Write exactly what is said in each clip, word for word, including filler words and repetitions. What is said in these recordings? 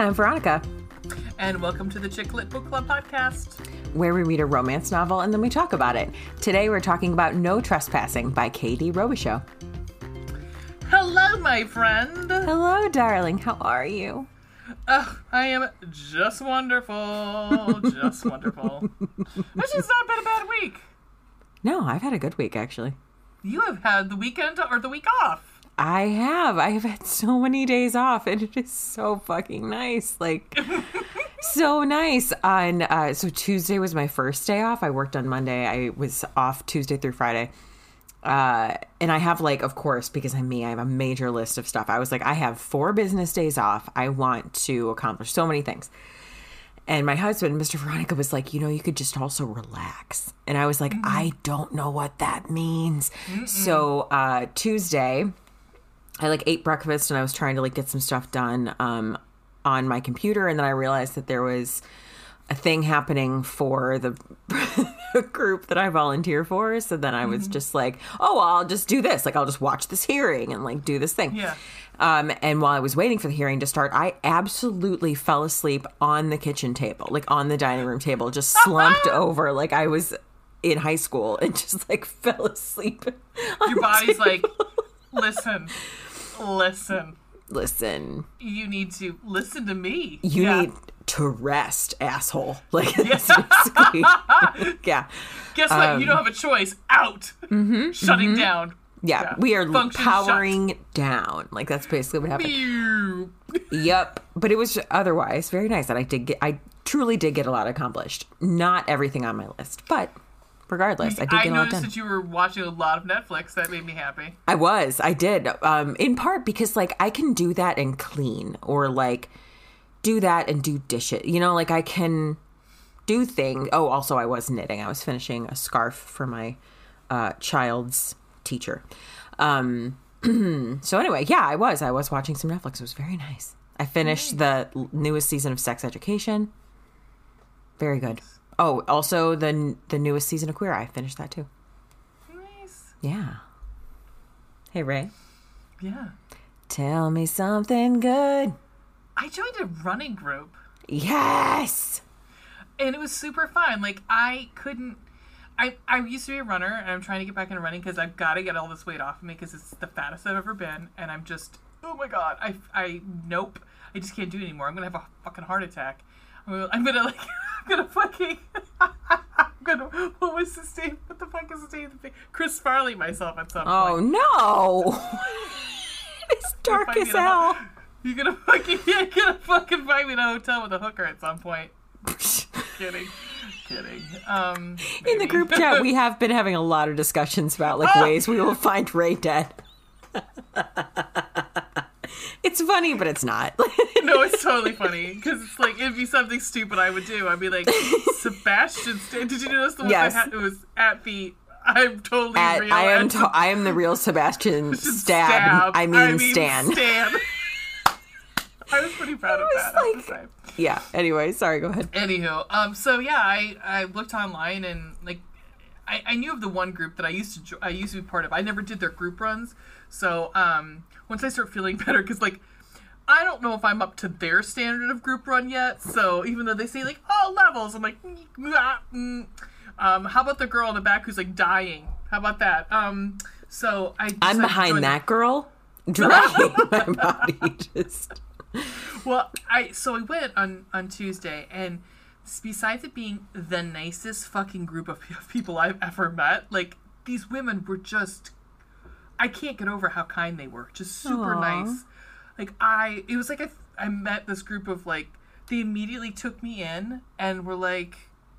And I'm Veronica. And welcome to the Chick Lit Book Club podcast, where we read a romance novel and then we talk about it. Today we're talking about No Trespassing by Katie Robichaux. Hello, my friend. Hello, darling. How are you? Oh, I am just wonderful. Just wonderful. Actually, it's not been a bad week. No, I've had a good week, actually. You have had the weekend or the week off. I have. I have had so many days off, and it is so fucking nice. Like, so nice. On uh, so Tuesday was my first day off. I worked on Monday. I was off Tuesday through Friday. Uh, and I have, like, of course, because I'm me, I have a major list of stuff. I was like, I have four business days off. I want to accomplish so many things. And my husband, Mister Veronica, was like, you know, you could just also relax. And I was like, mm-hmm. I don't know what that means. Mm-mm. So uh, Tuesday, I, like, ate breakfast and I was trying to, like, get some stuff done um, on my computer. And then I realized that there was a thing happening for the group that I volunteer for. So then I was mm-hmm. just like, oh, well, I'll just do this. Like, I'll just watch this hearing and, like, do this thing. Yeah. Um, and while I was waiting for the hearing to start, I absolutely fell asleep on the kitchen table, like on the dining room table, just slumped over like I was in high school and just, like, fell asleep. Your body's like, listen, listen. Listen. You need to listen to me. You yeah. need to rest, asshole. Like, yeah. basically, yeah. Guess what? Um, you don't have a choice. Out. Mm-hmm, Shutting mm-hmm. down. Yeah, yeah, we are Function powering shut. down. Like, that's basically what happened. Yep. But it was otherwise very nice. And I did get, I truly did get a lot accomplished. Not everything on my list, but regardless, I did I get a lot done. I noticed that you were watching a lot of Netflix. That made me happy. I was. I did. Um, in part because, like, I can do that and clean, or, like, do that and do dishes. You know, like, I can do things. Oh, also, I was knitting. I was finishing a scarf for my uh, child's teacher. Um, so anyway, yeah, I was. I was watching some Netflix. It was very nice. I finished nice. the newest season of Sex Education. Very good. Oh, also the the newest season of Queer Eye. I finished that too. Nice. Yeah. Hey, Ray. Yeah. Tell me something good. I joined a running group. Yes. And it was super fun. Like, I couldn't. I, I used to be a runner, and I'm trying to get back into running because I've got to get all this weight off of me because it's the fattest I've ever been, and I'm just, oh my god, I, I, nope, I just can't do it anymore. I'm going to have a fucking heart attack. I'm going to, like, I'm going to fucking, I'm going to, what was his name? What the fuck is his name? Chris Farley myself at some oh, point. Oh, no. It's dark as hell. Ho- you're going to fucking, you're going to fucking find me in a hotel with a hooker at some point. Kidding. Kidding. Um, in the group chat, we have been having a lot of discussions about, like, oh! ways we will find Ray dead. It's funny, but it's not. No, it's totally funny because it's like it'd be something stupid I would do. I'd be like, Sebastian. St- Did you notice the one yes. that had, it was at the? I'm totally at, real. I am. To- I am the real Sebastian Stab. Stab. I mean, I mean Stan. Stan. I was pretty proud of that at the time. Yeah. Anyway, sorry. Go ahead. Anywho, um, so yeah, I, I looked online and, like, I, I knew of the one group that I used to jo- I used to be part of. I never did their group runs, so um, once I start feeling better, because, like, I don't know if I'm up to their standard of group run yet. So even though they say, like, all levels, I'm like, mm, mm, mm. um, how about the girl in the back who's, like, dying? How about that? Um, so I I'm behind that the- girl, dragging my body just. Well, I so I went on, on Tuesday, and besides it being the nicest fucking group of people I've ever met, like, these women were just, I can't get over how kind they were. Just super Aww. nice. Like, I, it was like I, I met this group of, like, they immediately took me in and were like,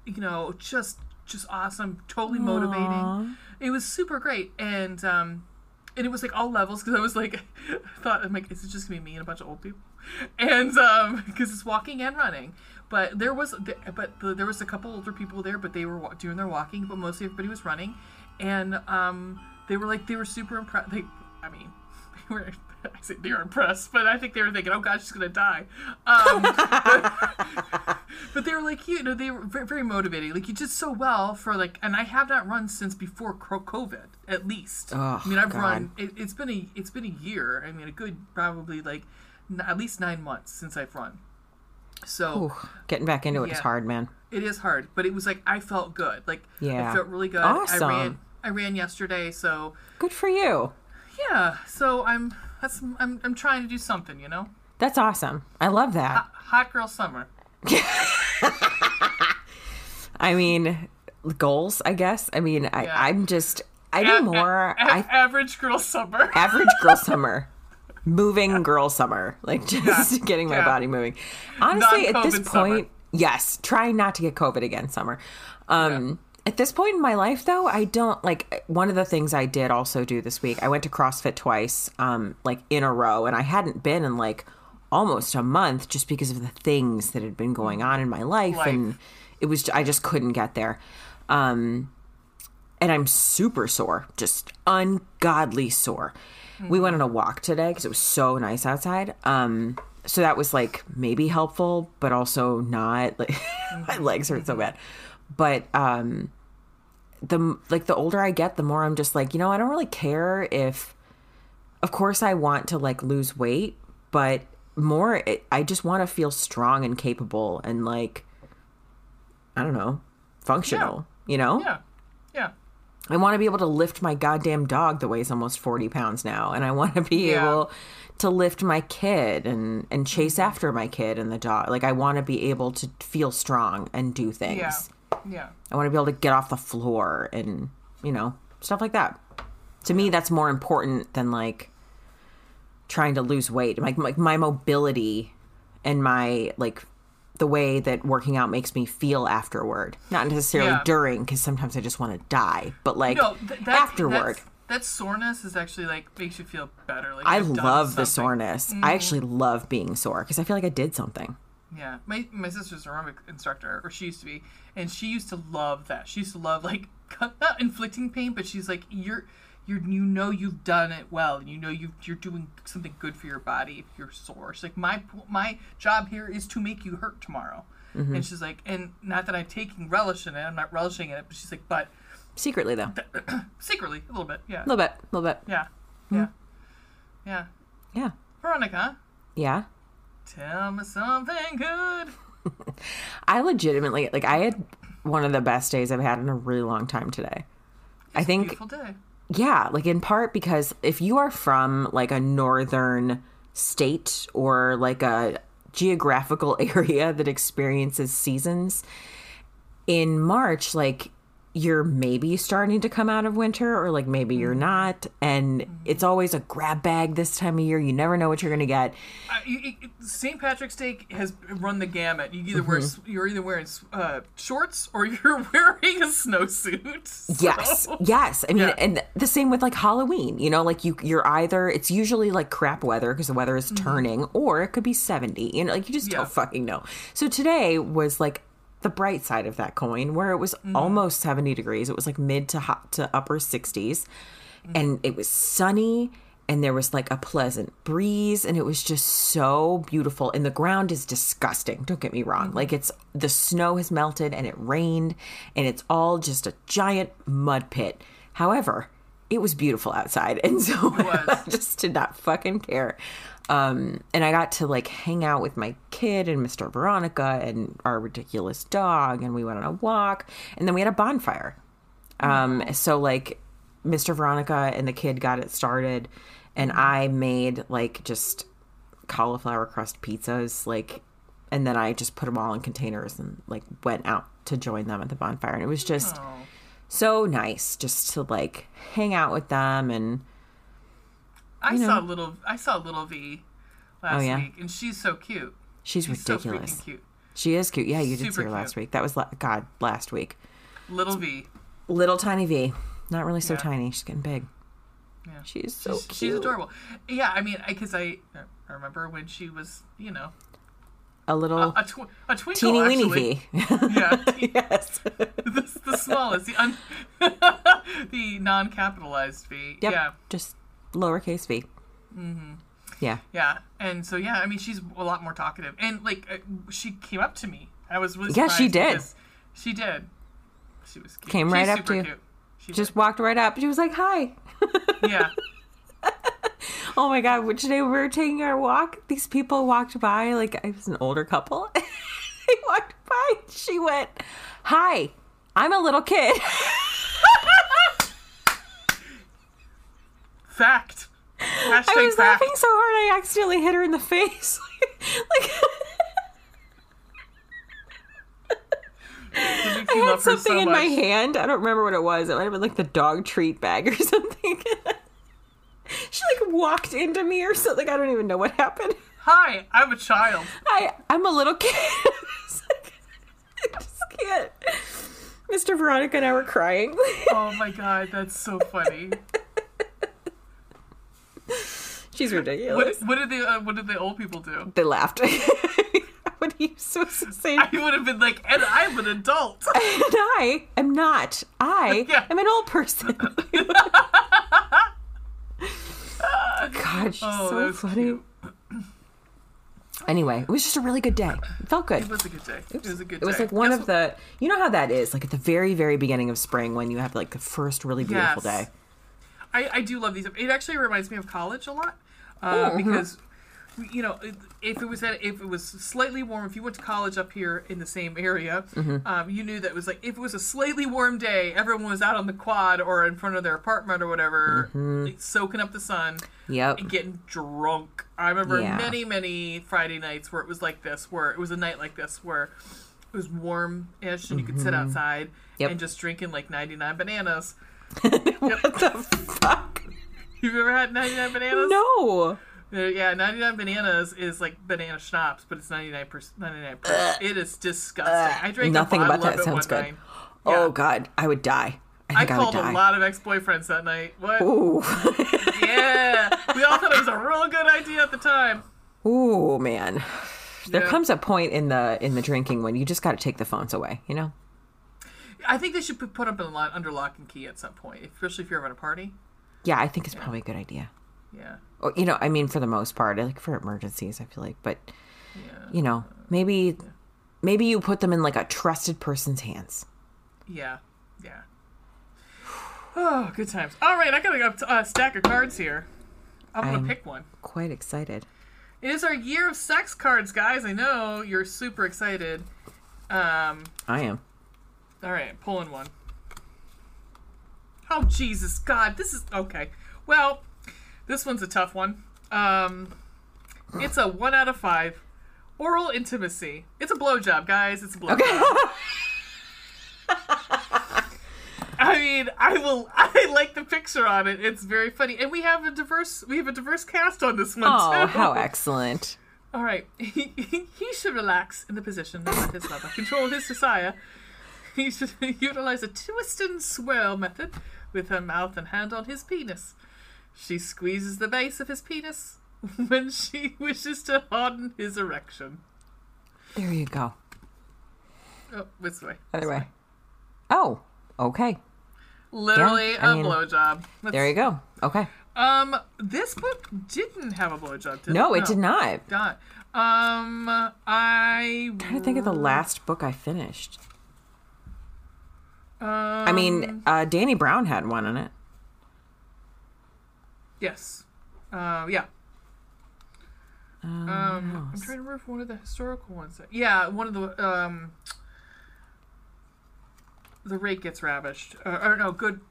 you know, just, just awesome, totally Aww. motivating. It was super great, and um, and it was, like, all levels, because I was like, I thought, I'm like, is it just gonna be me and a bunch of old people? And um because it's walking and running, but there was but the, there was a couple older people there, but they were wa- doing their walking, but mostly everybody was running. And um they were like they were super impressed. They I mean they were I say they were impressed, but I think they were thinking, oh god, she's gonna die. Um but, but they were like, you know, they were very, very motivating. Like, you did so well for, like, and I have not run since before COVID, at least. Oh, I mean, I've god. run it, it's been a it's been a year. I mean, a good probably like at least nine months since I've run. So Ooh, getting back into it yeah, is hard, man. It is hard, but it was like I felt good. Like yeah. I felt really good. Awesome. I ran I ran yesterday, so good for you. Yeah. So I'm that's I'm I'm trying to do something, you know? That's awesome. I love that. Hot, hot girl summer. I mean, goals, I guess. I mean, I, yeah. I'm just I do a- more a- I, average girl summer. Average girl summer. Moving girl summer. Like just yeah. getting my yeah. body moving. Honestly, non-COVID at this point, summer. Yes, try not to get COVID again summer. Um yeah. At this point in my life, though, I don't, like, one of the things I did also do this week, I went to CrossFit twice, um, like, in a row, and I hadn't been in, like, almost a month just because of the things that had been going on in my life, life. and it was, I just couldn't get there, um, and I'm super sore, just ungodly sore. Mm-hmm. We went on a walk today because it was so nice outside, um, so that was, like, maybe helpful, but also not, like, mm-hmm. my legs hurt so bad. But um, the like the older I get, the more I'm just like, you know, I don't really care if, of course I want to like lose weight, but more it, I just want to feel strong and capable and like, I don't know, functional, yeah. you know? Yeah, yeah. I want to be able to lift my goddamn dog that weighs almost forty pounds now. And I want to be yeah. able to lift my kid and, and chase after my kid and the dog. Like I want to be able to feel strong and do things. Yeah. Yeah. I want to be able to get off the floor and, you know, stuff like that. To me, that's more important than like trying to lose weight. Like my, my mobility and my like the way that working out makes me feel afterward. Not necessarily yeah. during, because sometimes I just want to die. But like no, th- that, afterward. That soreness is actually like makes you feel better. Like I love the soreness. Mm. I actually love being sore because I feel like I did something. Yeah, my my sister's an aerobic instructor, or she used to be, and she used to love that. She used to love like not inflicting pain, but she's like, you're you're you know you've done it well, and you know you you're doing something good for your body if you're sore. She's like, my my job here is to make you hurt tomorrow, mm-hmm. and she's like, and not that I'm taking relish in it, I'm not relishing in it, but she's like, but secretly though, th- secretly a little bit, yeah, a little bit, a little bit, yeah, mm-hmm. yeah, yeah, yeah, Veronica, yeah. Tell me something good. I legitimately, like, I had one of the best days I've had in a really long time today. It's I think, a beautiful day. Yeah, like, in part because if you are from, like, a northern state or, like, a geographical area that experiences seasons, in March, like, you're maybe starting to come out of winter or, like, maybe you're not. And mm-hmm. it's always a grab bag this time of year. You never know what you're going to get. Uh, Saint Patrick's Day has run the gamut. You either mm-hmm. wear, you're either wearing uh, shorts or you're wearing a snowsuit. So. Yes. Yes. I mean, yeah. and the same with, like, Halloween. You know, like, you, you're either, it's usually, like, crap weather because the weather is mm-hmm. turning or it could be seventy. You know, like, you just yeah. don't fucking know. So today was, like, the bright side of that coin where it was mm. almost seventy degrees. It was like mid to hot to upper sixties mm. and it was sunny and there was like a pleasant breeze and it was just so beautiful. And the ground is disgusting. Don't get me wrong. Mm. Like it's the snow has melted and it rained and it's all just a giant mud pit. However, it was beautiful outside. And so I just did not fucking care. Um, and I got to like hang out with my kid and Mister Veronica and our ridiculous dog. And we went on a walk and then we had a bonfire. Um, mm-hmm. So like Mister Veronica and the kid got it started and I made like just cauliflower crust pizzas, like, and then I just put them all in containers and like went out to join them at the bonfire. And it was just Aww. so nice just to like hang out with them and, I you know. saw little I saw little V last oh, yeah? week, and she's so cute. She's, she's ridiculous. So freaking cute. She is cute. Yeah, you Super did see her last cute. week. That was la- God last week. Little V, little tiny V, not really so yeah. tiny. She's getting big. Yeah, she's so she's, cute. She's adorable. Yeah, I mean, because I, I remember when she was, you know, a little a, a, tw- a twinkle, teeny weeny V. yeah. yes. The, the smallest, the, un- the non-capitalized V. Yep. Yeah. Just. Lowercase v. Mm-hmm. Yeah. Yeah. And so, yeah, I mean, she's a lot more talkative. And, like, she came up to me. I was really surprised. Yeah, she did. She did. She was cute. Came right up to you. She just walked right up. She was like, hi. Yeah. Oh my God. Which day we were taking our walk, these people walked by, like, I was an older couple. They walked by. And she went, "Hi, I'm a little kid." Fact. Hashtag I was fact. Laughing so hard I accidentally hit her in the face. Like, I had something so in my hand. I don't remember what it was. It might have been like the dog treat bag or something. She like walked into me or something. I don't even know what happened. Hi, I'm a child. Hi, I'm a little kid. I, like, I just can't. Mister Veronica and I were crying. Oh my God, that's so funny. She's ridiculous. What, what did the uh, what did the old people do? They laughed. What are you supposed to say? I would have been like, "And I'm an adult." And I am not. I yeah. am an old person. God, she's oh, so funny. Cute. Anyway, it was just a really good day. It felt good. It was a good day. Oops. It was a good day. It was like one Guess of the, you know how that is, like at the very, very beginning of spring when you have like the first really beautiful yes. day. I, I do love these. It actually reminds me of college a lot uh, mm-hmm. because, you know, if it was that, if it was slightly warm, if you went to college up here in the same area, mm-hmm. um, you knew that it was like, if it was a slightly warm day, everyone was out on the quad or in front of their apartment or whatever, mm-hmm. like, soaking up the sun yep. and getting drunk. I remember yeah. many, many Friday nights where it was like this, where it was a night like this, where it was warm-ish and mm-hmm. you could sit outside yep. and just drinking like ninety-nine bananas. What yep. the fuck? You've ever had ninety-nine bananas? No. Yeah, ninety-nine bananas is like banana schnapps, but it's ninety-nine percent. It is disgusting. Uh, I drank nothing a bottle about that. Of it sounds good. Night. Oh yeah. God, I would die. I, I called I would die. A lot of ex-boyfriends that night. What? Ooh. Yeah, we all thought it was a real good idea at the time. Ooh, man. There yeah. comes a point in the in the drinking when you just got to take the phones away. You know. I think they should put up in line, under lock and key at some point, especially if you're at a party. Yeah, I think it's yeah. probably a good idea. Yeah. Or, you know, I mean, for the most part, like for emergencies, I feel like. But, yeah. you know, maybe yeah. maybe you put them in like a trusted person's hands. Yeah. Yeah. Oh, good times. All right, I got like a uh, stack of cards here. I'm going to pick one. Quite excited. It is our year of sex cards, guys. I know you're super excited. Um, I am. All right, I'm pulling one. Oh, Jesus, God, this is... Okay, well, this one's a tough one. Um, it's a one out of five. Oral intimacy. It's a blowjob, guys. It's a blowjob. Okay. I mean, I will... I like the picture on it. It's very funny. And we have a diverse... We have a diverse cast on this one, oh, too. How excellent. All right. He, he, he should relax in the position that let his lover control his desire. He should utilize a twist and swirl method with her mouth and hand on his penis. She squeezes the base of his penis when she wishes to harden his erection. There you go. Oh, this way. Other way. way. Oh, okay. Literally yeah, a mean, blowjob. Let's... There you go. Okay. Um, this book didn't have a blowjob, did no, it? No, it did not. Not. Um, I... I'm trying to think of the last book I finished. Um, I mean, uh, Danny Brown had one in it. Yes. Uh, yeah. Um, um, I'm trying to remember if one of the historical ones. That, yeah, one of the... Um, the Rake Gets Ravished. Uh, or no, good...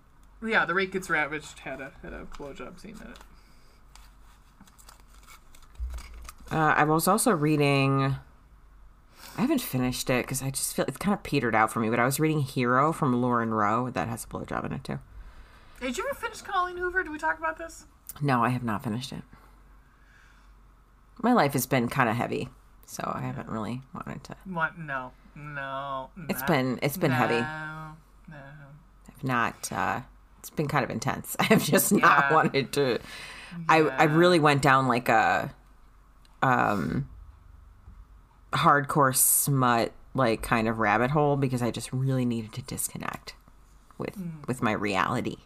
Yeah, The Rake Gets Ravished had a, had a blowjob scene in it. Uh, I was also reading... I haven't finished it because I just feel it's kind of petered out for me, but I was reading Hero from Lauren Rowe. That has a blowjob in it, too. Did you ever finish Colleen Hoover? Did we talk about this? No, I have not finished it. My life has been kind of heavy, so I haven't really wanted to. What? No. No. It's no, been, it's been no, heavy. No. No. I've not. Uh, it's been kind of intense. I've just not yeah. wanted to. Yeah. I, I really went down like a... um. hardcore smut like kind of rabbit hole because I just really needed to disconnect with mm. with my reality.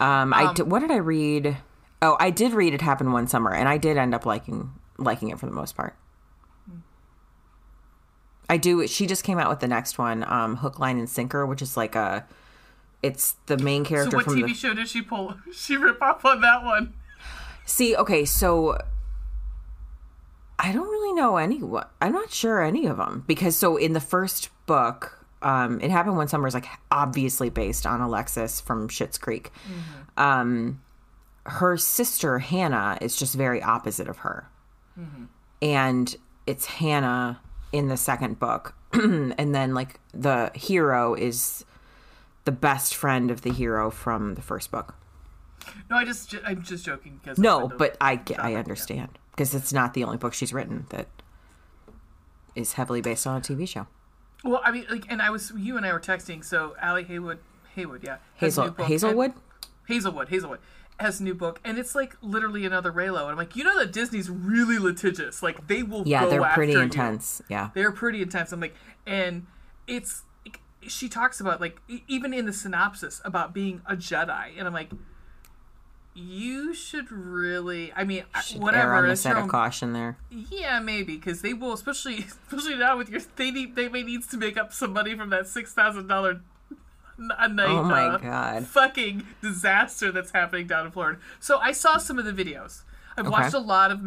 Um, um I d- what did I read? Oh, I did read It Happened One Summer, and I did end up liking liking it for the most part. Mm. I do. She just came out with the next one, um, Hook, Line, and Sinker, which is like a. It's the main character. So what from T V the... show did she pull? She rip off on that one. See, okay, so I don't really know anyone. I'm not sure any of them. Because so in the first book, um, It Happened One Summer is like obviously based on Alexis from Schitt's Creek. Mm-hmm. Um, her sister, Hannah, is just very opposite of her. Mm-hmm. And it's Hannah in the second book. And then like the hero is the best friend of the hero from the first book. No, I just, I'm just joking. Because no, but I, I understand. Because it's not the only book she's written that is heavily based on a T V show. Well, I mean, like, and I was, you and I were texting, so Allie Haywood, Haywood, yeah. Hazel, Hazelwood? And, Hazelwood, Hazelwood. Has a new book, and it's like literally another Raylo. And I'm like, you know that Disney's really litigious. Like, they will yeah, go after Yeah, they're pretty intense. You. Yeah. They're pretty intense. I'm like, and it's, she talks about, like, even in the synopsis about being a Jedi. And I'm like, you should really, I mean, should whatever. Err on the side of caution there. Yeah, maybe, because they will, especially especially now with your, they need, they may need to make up some money from that six thousand dollars a night oh my uh, God. fucking disaster that's happening down in Florida. So I saw some of the videos. I've okay. watched a lot of,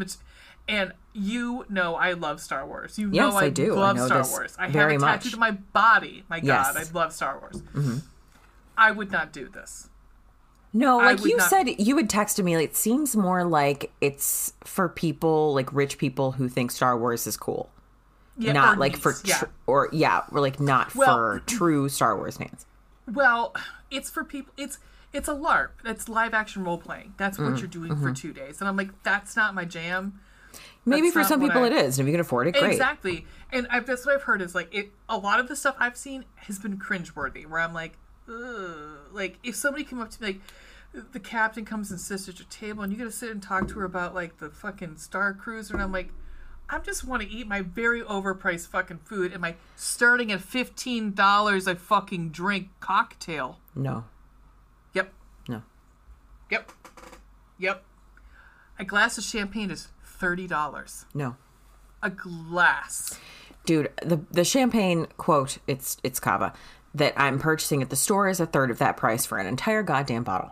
and you know I love Star Wars. You yes, know I, I do. love I know Star Wars. I have it tattooed to my body. My yes. God, I love Star Wars. Mm-hmm. I would not do this. No, like you not... said, you had texted me. Like, it seems more like it's for people, like rich people who think Star Wars is cool. Yeah, not like niece, for, tr- yeah. or yeah, or like not well, for true Star Wars fans. Well, it's for people. It's it's a LARP. That's live action role playing. That's what mm, you're doing mm-hmm. for two days. And I'm like, that's not my jam. Maybe that's for some people I... it is. And if you can afford it, great. Exactly. And I've, that's what I've heard is like it. A lot of the stuff I've seen has been cringeworthy. Where I'm like, ugh. Like if somebody came up to me, like the captain comes and sits at your table, and you got to sit and talk to her about like the fucking Star Cruiser, and I'm like, I just want to eat my very overpriced fucking food and my starting at fifteen dollars a fucking drink cocktail. No. Yep. No. Yep. Yep. A glass of champagne is thirty dollars. No. A glass. Dude, the the champagne, quote, it's it's cava, that I'm purchasing at the store is a third of that price for an entire goddamn bottle.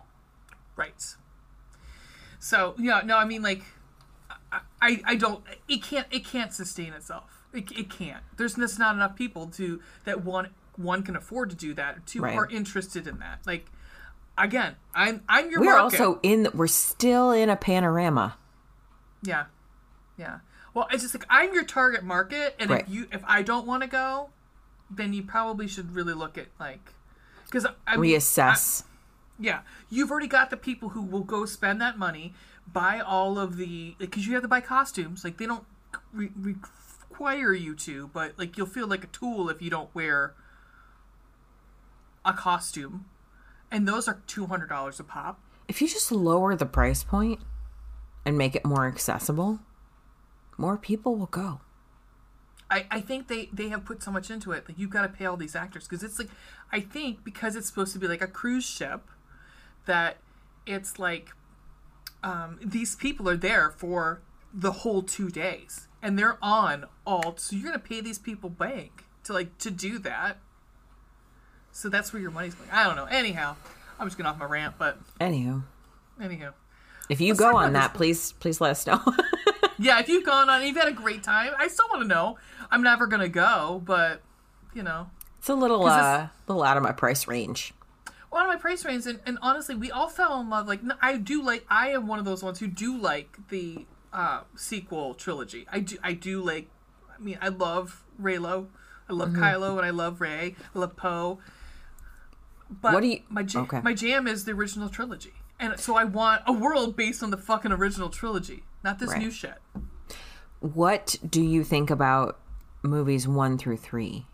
Right. So, yeah, no, I mean, like... I, I don't, it can't, it can't sustain itself. It, it can't. There's just not enough people to, that one, one can afford to do that, or two right. are interested in that. Like, again, I'm, I'm your we're market. We're also in, we're still in a panorama. Yeah. Yeah. Well, it's just like, I'm your target market. And right. if you, if I don't want to go, then you probably should really look at like, because I mean, reassess. I, yeah. You've already got the people who will go spend that money. Buy all of the, because you have to buy costumes. Like, they don't re- require you to, but, like, you'll feel like a tool if you don't wear a costume. And those are two hundred dollars a pop. If you just lower the price point and make it more accessible, more people will go. I, I think they, they have put so much into it. Like, you've got to pay all these actors. Because it's, like, I think because it's supposed to be, like, a cruise ship, that it's, like... Um, these people are there for the whole two days and they're on all, so you're going to pay these people bank to like, to do that. So that's where your money's going. I don't know. Anyhow, I'm just getting off my rant, but anywho, anywho, if you Let's go on that, this. please, please let us know. Yeah. If you've gone on, you've had a great time. I still want to know. I'm never going to go, but you know, it's a little, uh, little out of my price range. One of my price range, and, and honestly, we all fell in love. Like, I do like, I am one of those ones who do like the uh, sequel trilogy. I do, I do like, I mean, I love Raylo. I love mm-hmm. Kylo, and I love Rey. I love Poe. But what do you, my, jam, okay. my jam is the original trilogy. And so I want a world based on the fucking original trilogy, not this right. new shit. What do you think about movies one through three?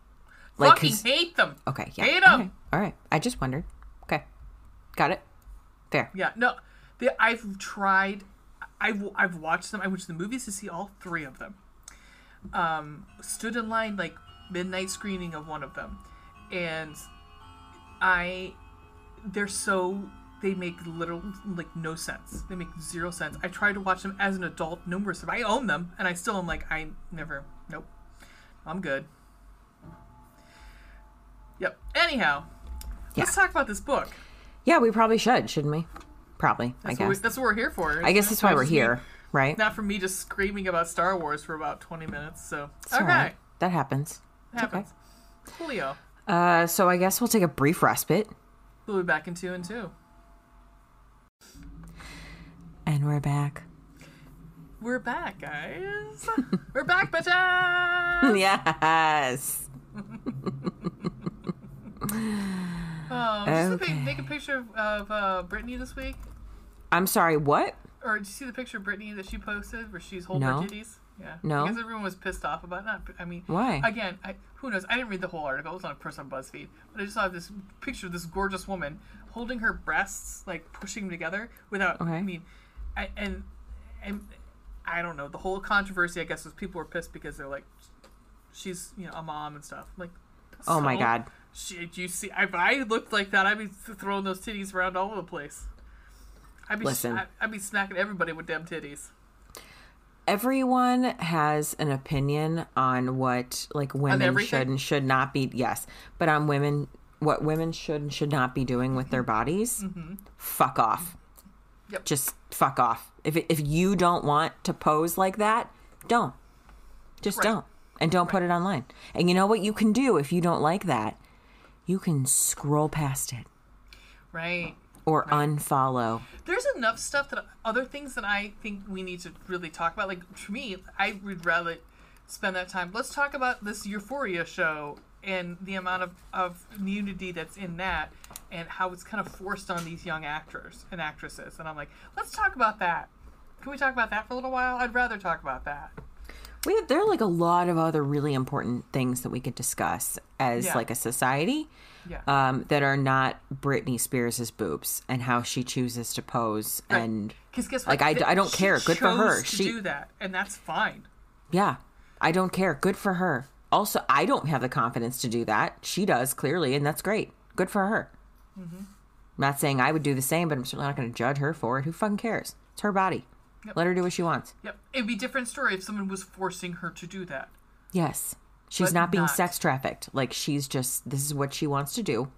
Like, fucking hate them. Okay, yeah. Hate them. Okay. All right. I just wondered. Got it? Fair. Yeah. No, they, I've tried. I've, I've watched them. I went to the movies to see all three of them. Um, stood in line, like, midnight screening of one of them. And I... They're so... They make little, like, no sense. They make zero sense. I tried to watch them as an adult numerous times. I own them, and I still am like, I never... Nope. I'm good. Yep. Anyhow, yeah. Let's talk about this book. Yeah, we probably should, shouldn't we? Probably, that's I guess. What we, that's what we're here for. I guess that's why we're here, me, right? Not for me just screaming about Star Wars for about twenty minutes. So, it's okay. Right. That happens. It happens. Okay. Coolio. Uh, so, I guess we'll take a brief respite. We'll be back in two and two. And we're back. We're back, guys. We're back, bitches. Yes. Oh, did okay. you see the big, big picture of, of uh, Brittany this week? I'm sorry, what? Or did you see the picture of Brittany that she posted where she's holding no. her titties? Yeah. No. Because everyone was pissed off about it. Not, I mean, why? Again, I, who knows? I didn't read the whole article. It was on a person on BuzzFeed. But I just saw this picture of this gorgeous woman holding her breasts, like pushing them together without, okay. I mean, I, and, and I don't know. The whole controversy, I guess, was people were pissed because they're like, she's, you know, a mom and stuff. Like, oh so, my God. Shit, you see, if I looked like that, I'd be throwing those titties around all over the place. I'd be, Listen, I'd, I'd be smacking everybody with damn titties. Everyone has an opinion on what, like, women should and should not be, yes, but on women, what women should and should not be doing with their bodies, mm-hmm. fuck off. Yep. Just fuck off. If if you don't want to pose like that, don't. Just right. don't. And don't right. put it online. And you know what you can do if you don't like that? You can scroll past it. Right. Or right. unfollow. There's enough stuff that other things that I think we need to really talk about. Like, for me, I would rather spend that time. Let's talk about this Euphoria show and the amount of, of nudity that's in that and how it's kind of forced on these young actors and actresses. And I'm like, let's talk about that. Can we talk about that for a little while? I'd rather talk about that. We have, there are like a lot of other really important things that we could discuss as yeah. like a society yeah. um, that are not Britney Spears' boobs and how she chooses to pose. Right. And because guess what? Like, I, I don't she care. Good for her. To she do that. And that's fine. Yeah. I don't care. Good for her. Also, I don't have the confidence to do that. She does clearly. And that's great. Good for her. Mm-hmm. I'm not saying I would do the same, but I'm certainly not going to judge her for it. Who fucking cares? It's her body. Yep. Let her do what she wants. Yep. It'd be a different story if someone was forcing her to do that. Yes. She's not being sex trafficked. Like, she's just, this is what she wants to do.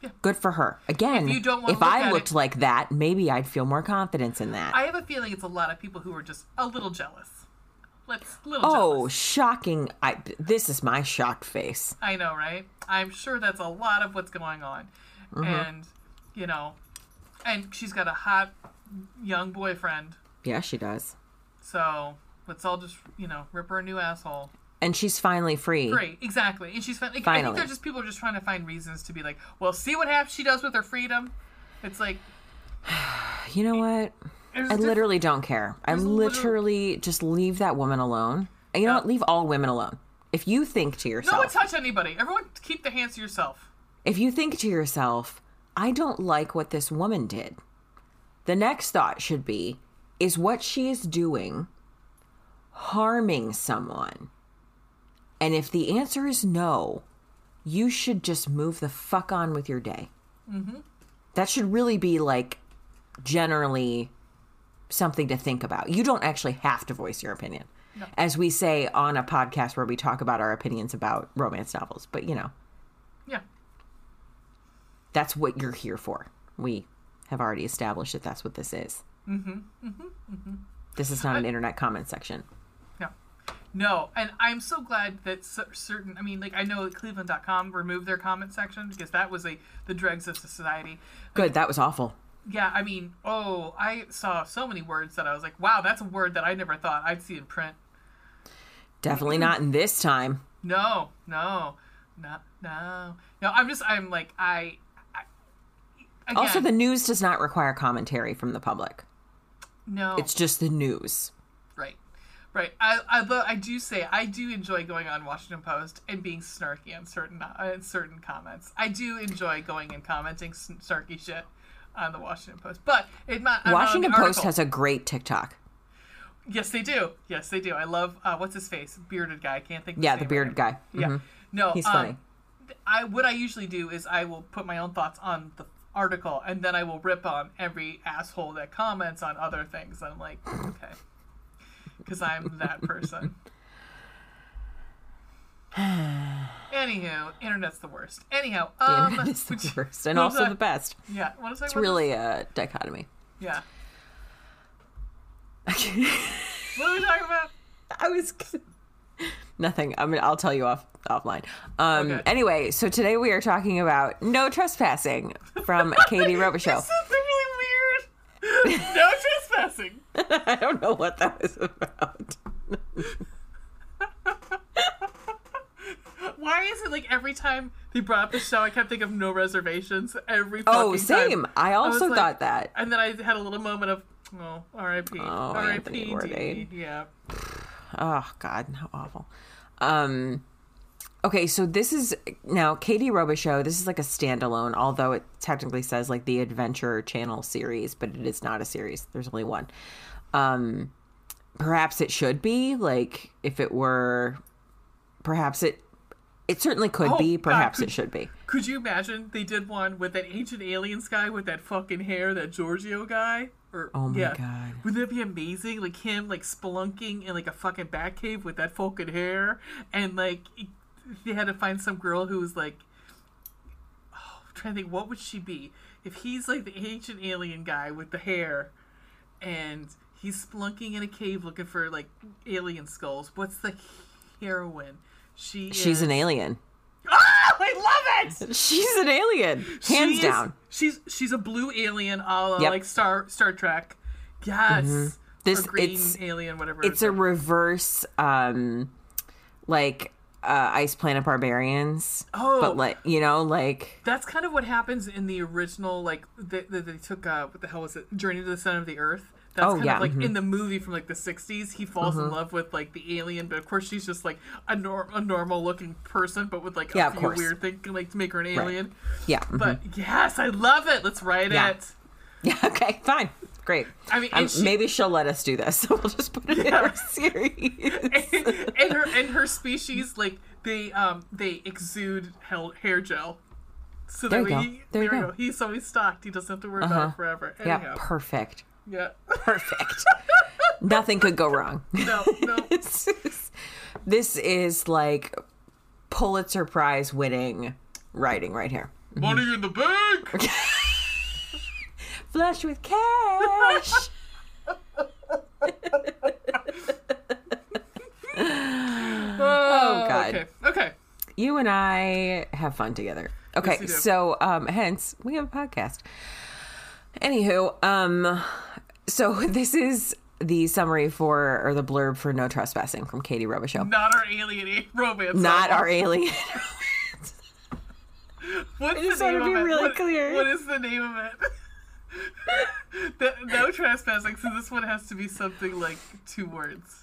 Yeah. Good for her. Again, if, you don't want if to look I looked it, like that, maybe I'd feel more confidence in that. I have a feeling it's a lot of people who are just a little jealous. Let's little oh, jealous. Shocking. I, this is my shocked face. I know, right? I'm sure that's a lot of what's going on. Mm-hmm. And, you know, and she's got a hot young boyfriend. Yeah, she does. So let's all just, you know, rip her a new asshole. And she's finally free. Free, exactly. And she's fin- like, finally. I think they're just people are just trying to find reasons to be like, well, see what half she does with her freedom. It's like, you know what? I literally don't care. I literally just leave that woman alone. And you know what? Leave all women alone. If you think to yourself, no one touch anybody. Everyone keep the hands to yourself. If you think to yourself, I don't like what this woman did. The next thought should be, is what she is doing harming someone? And if the answer is no, you should just move the fuck on with your day. Mm-hmm. That should really be, like, generally something to think about. You don't actually have to voice your opinion. No. As we say on a podcast where we talk about our opinions about romance novels. But, you know. Yeah. That's what you're here for. We have already established that that's what this is. Mm-hmm, mm-hmm, mm-hmm. This is not an I, internet comment section. No. No, and I'm so glad that certain, I mean, like, I know Cleveland dot com removed their comment section because that was a, the dregs of society. Like, good, that was awful. Yeah, I mean, oh, I saw so many words that I was like, wow, that's a word that I never thought I'd see in print. Definitely not in this time. No, no, no, no. No, I'm just, I'm like, I, I again, also, the news does not require commentary from the public. No. It's just the news. Right. Right. I I, I do say, I do enjoy going on Washington Post and being snarky on certain uh, certain comments. I do enjoy going and commenting snarky shit on the Washington Post. But it not. Washington not Post has a great TikTok. Yes, they do. Yes, they do. I love, uh, what's his face? Bearded guy. I can't think of yeah, his name. Yeah, the bearded right. guy. Yeah. Mm-hmm. No. He's um, funny. I, what I usually do is I will put my own thoughts on the article and then I will rip on every asshole that comments on other things. I'm like, okay, because I'm that person. Anywho, internet's the worst. Anyhow, um, the internet's the worst and also the best. Yeah, what is it's really a dichotomy. Yeah. Okay. What are we talking about? I was... Nothing. I mean, I'll tell you off offline. Um, okay. Anyway, so today we are talking about No Trespassing from Katie Robichaux. This is really weird. No Trespassing. I don't know what that was about. Why is it like every time they brought up the show, I kept thinking of No Reservations every fucking time? Oh, same. Time. I also I thought like, that. And then I had a little moment of, oh, R I P. Oh, Anthony Bourdain. Yeah. Oh, God, how awful. Um, okay, so this is now Katie Robichaux. This is like a standalone, although it technically says like the Adventure Channel series, but it is not a series. There's only one. Um, perhaps it should be. Like, if it were, perhaps it, it certainly could oh, be. Perhaps God, could, it should be. Could you imagine they did one with that ancient aliens guy with that fucking hair, that Giorgio guy? Or, oh my yeah. God. Wouldn't that be amazing? Like him like spelunking in like a fucking bat cave with that fucking hair, and like they had to find some girl who was like, oh, I'm trying to think, what would she be? If he's like the ancient alien guy with the hair and he's spelunking in a cave looking for like alien skulls, what's the heroine? She She's is... an alien. Oh, I love it! She's an alien. Hands she down. Is, she's she's a blue alien a la yep. like Star Star Trek. Yes. Mm-hmm. This or green it's, alien, whatever. It's, it's a like. reverse um like uh, Ice Planet Barbarians. Oh, but like, you know, like that's kind of what happens in the original, like they, they, they took uh what the hell was it? Journey to the Center of the Earth. That's oh, kind yeah. of like mm-hmm. in the movie from like the sixties, he falls mm-hmm. in love with like the alien, but of course she's just like a, nor- a normal looking person, but with like yeah, a few weird thing like to make her an alien. Right. Yeah. Mm-hmm. But yes, I love it. Let's write yeah. it. Yeah. Okay. Fine. Great. I mean, um, she, maybe she'll let us do this. So we'll just put it yeah. in our series. and, and her and her species, like they um they exude hell, hair gel. So there that we, go. There, there we go. go. He's always stocked. He doesn't have to worry uh-huh. about it forever. Anyhow. Yeah. Perfect. Yeah. Perfect. Nothing could go wrong. No, no. this, is, this is like Pulitzer Prize winning writing right here. Mm-hmm. Money in the bank. Flush with cash. Oh, God. Okay. Okay. You and I have fun together. Okay. Yes, so, um, hence, we have a podcast. Anywho, um, so this is the summary for, or the blurb for No Trespassing from Katie Robichaux. Not our alien romance. Not our alien romance. What's I just the name want to be really what, clear. What is the name of it? the, no Trespassing, so this one has to be something like two words.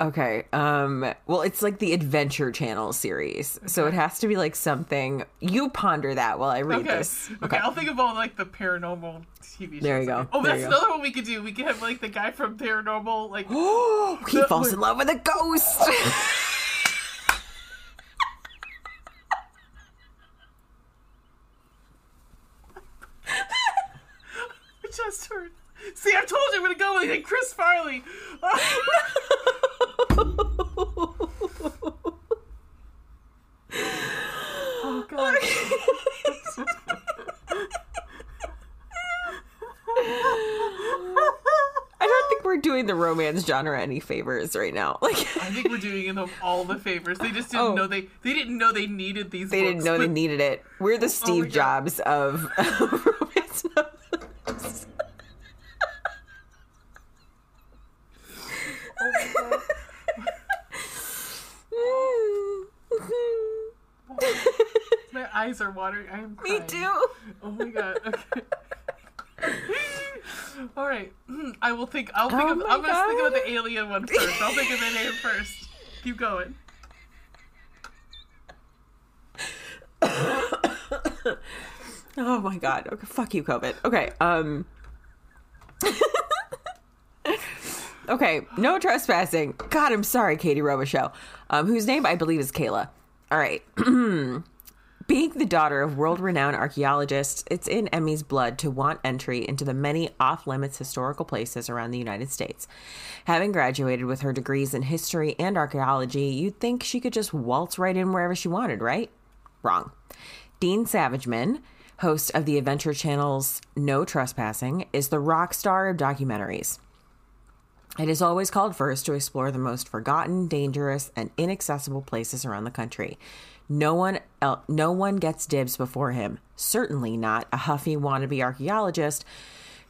Okay, um, well, it's like the Adventure Channel series, okay. So it has to be like something. You ponder that while I read okay. this. Okay. okay, I'll think of all like the paranormal T V shows. There you go. Oh, there that's another go. one we could do. We could have like the guy from Paranormal, like oh, he the, falls like, in love with a ghost. I just heard. See, I told you I'm gonna go with like Chris Farley. Oh God. I don't think we're doing the romance genre any favors right now. Like I think we're doing them all the favors. They just didn't oh. know they they didn't know they needed these They books, didn't know but... they needed it. We're the Steve oh Jobs of, of romance novels. My eyes are watering. I am crying. Me too. Oh my God. Okay. All right. I will think. I'll think. Oh of, I'm gonna think about the alien one first. I'll think of the name first. Keep going. Oh my God. Okay. Fuck you, COVID. Okay. Um. Okay, No Trespassing. God, I'm sorry, Katie Robichaux, um, whose name I believe is Kayla. All right. Being the daughter of world-renowned archaeologists, it's in Emmy's blood to want entry into the many off-limits historical places around the United States. Having graduated with her degrees in history and archaeology, you'd think she could just waltz right in wherever she wanted, right? Wrong. Dean Savageman, host of the Adventure Channel's No Trespassing, is the rock star of documentaries. It is always called first to explore the most forgotten, dangerous, and inaccessible places around the country. No one el- no one gets dibs before him, certainly not a huffy wannabe archaeologist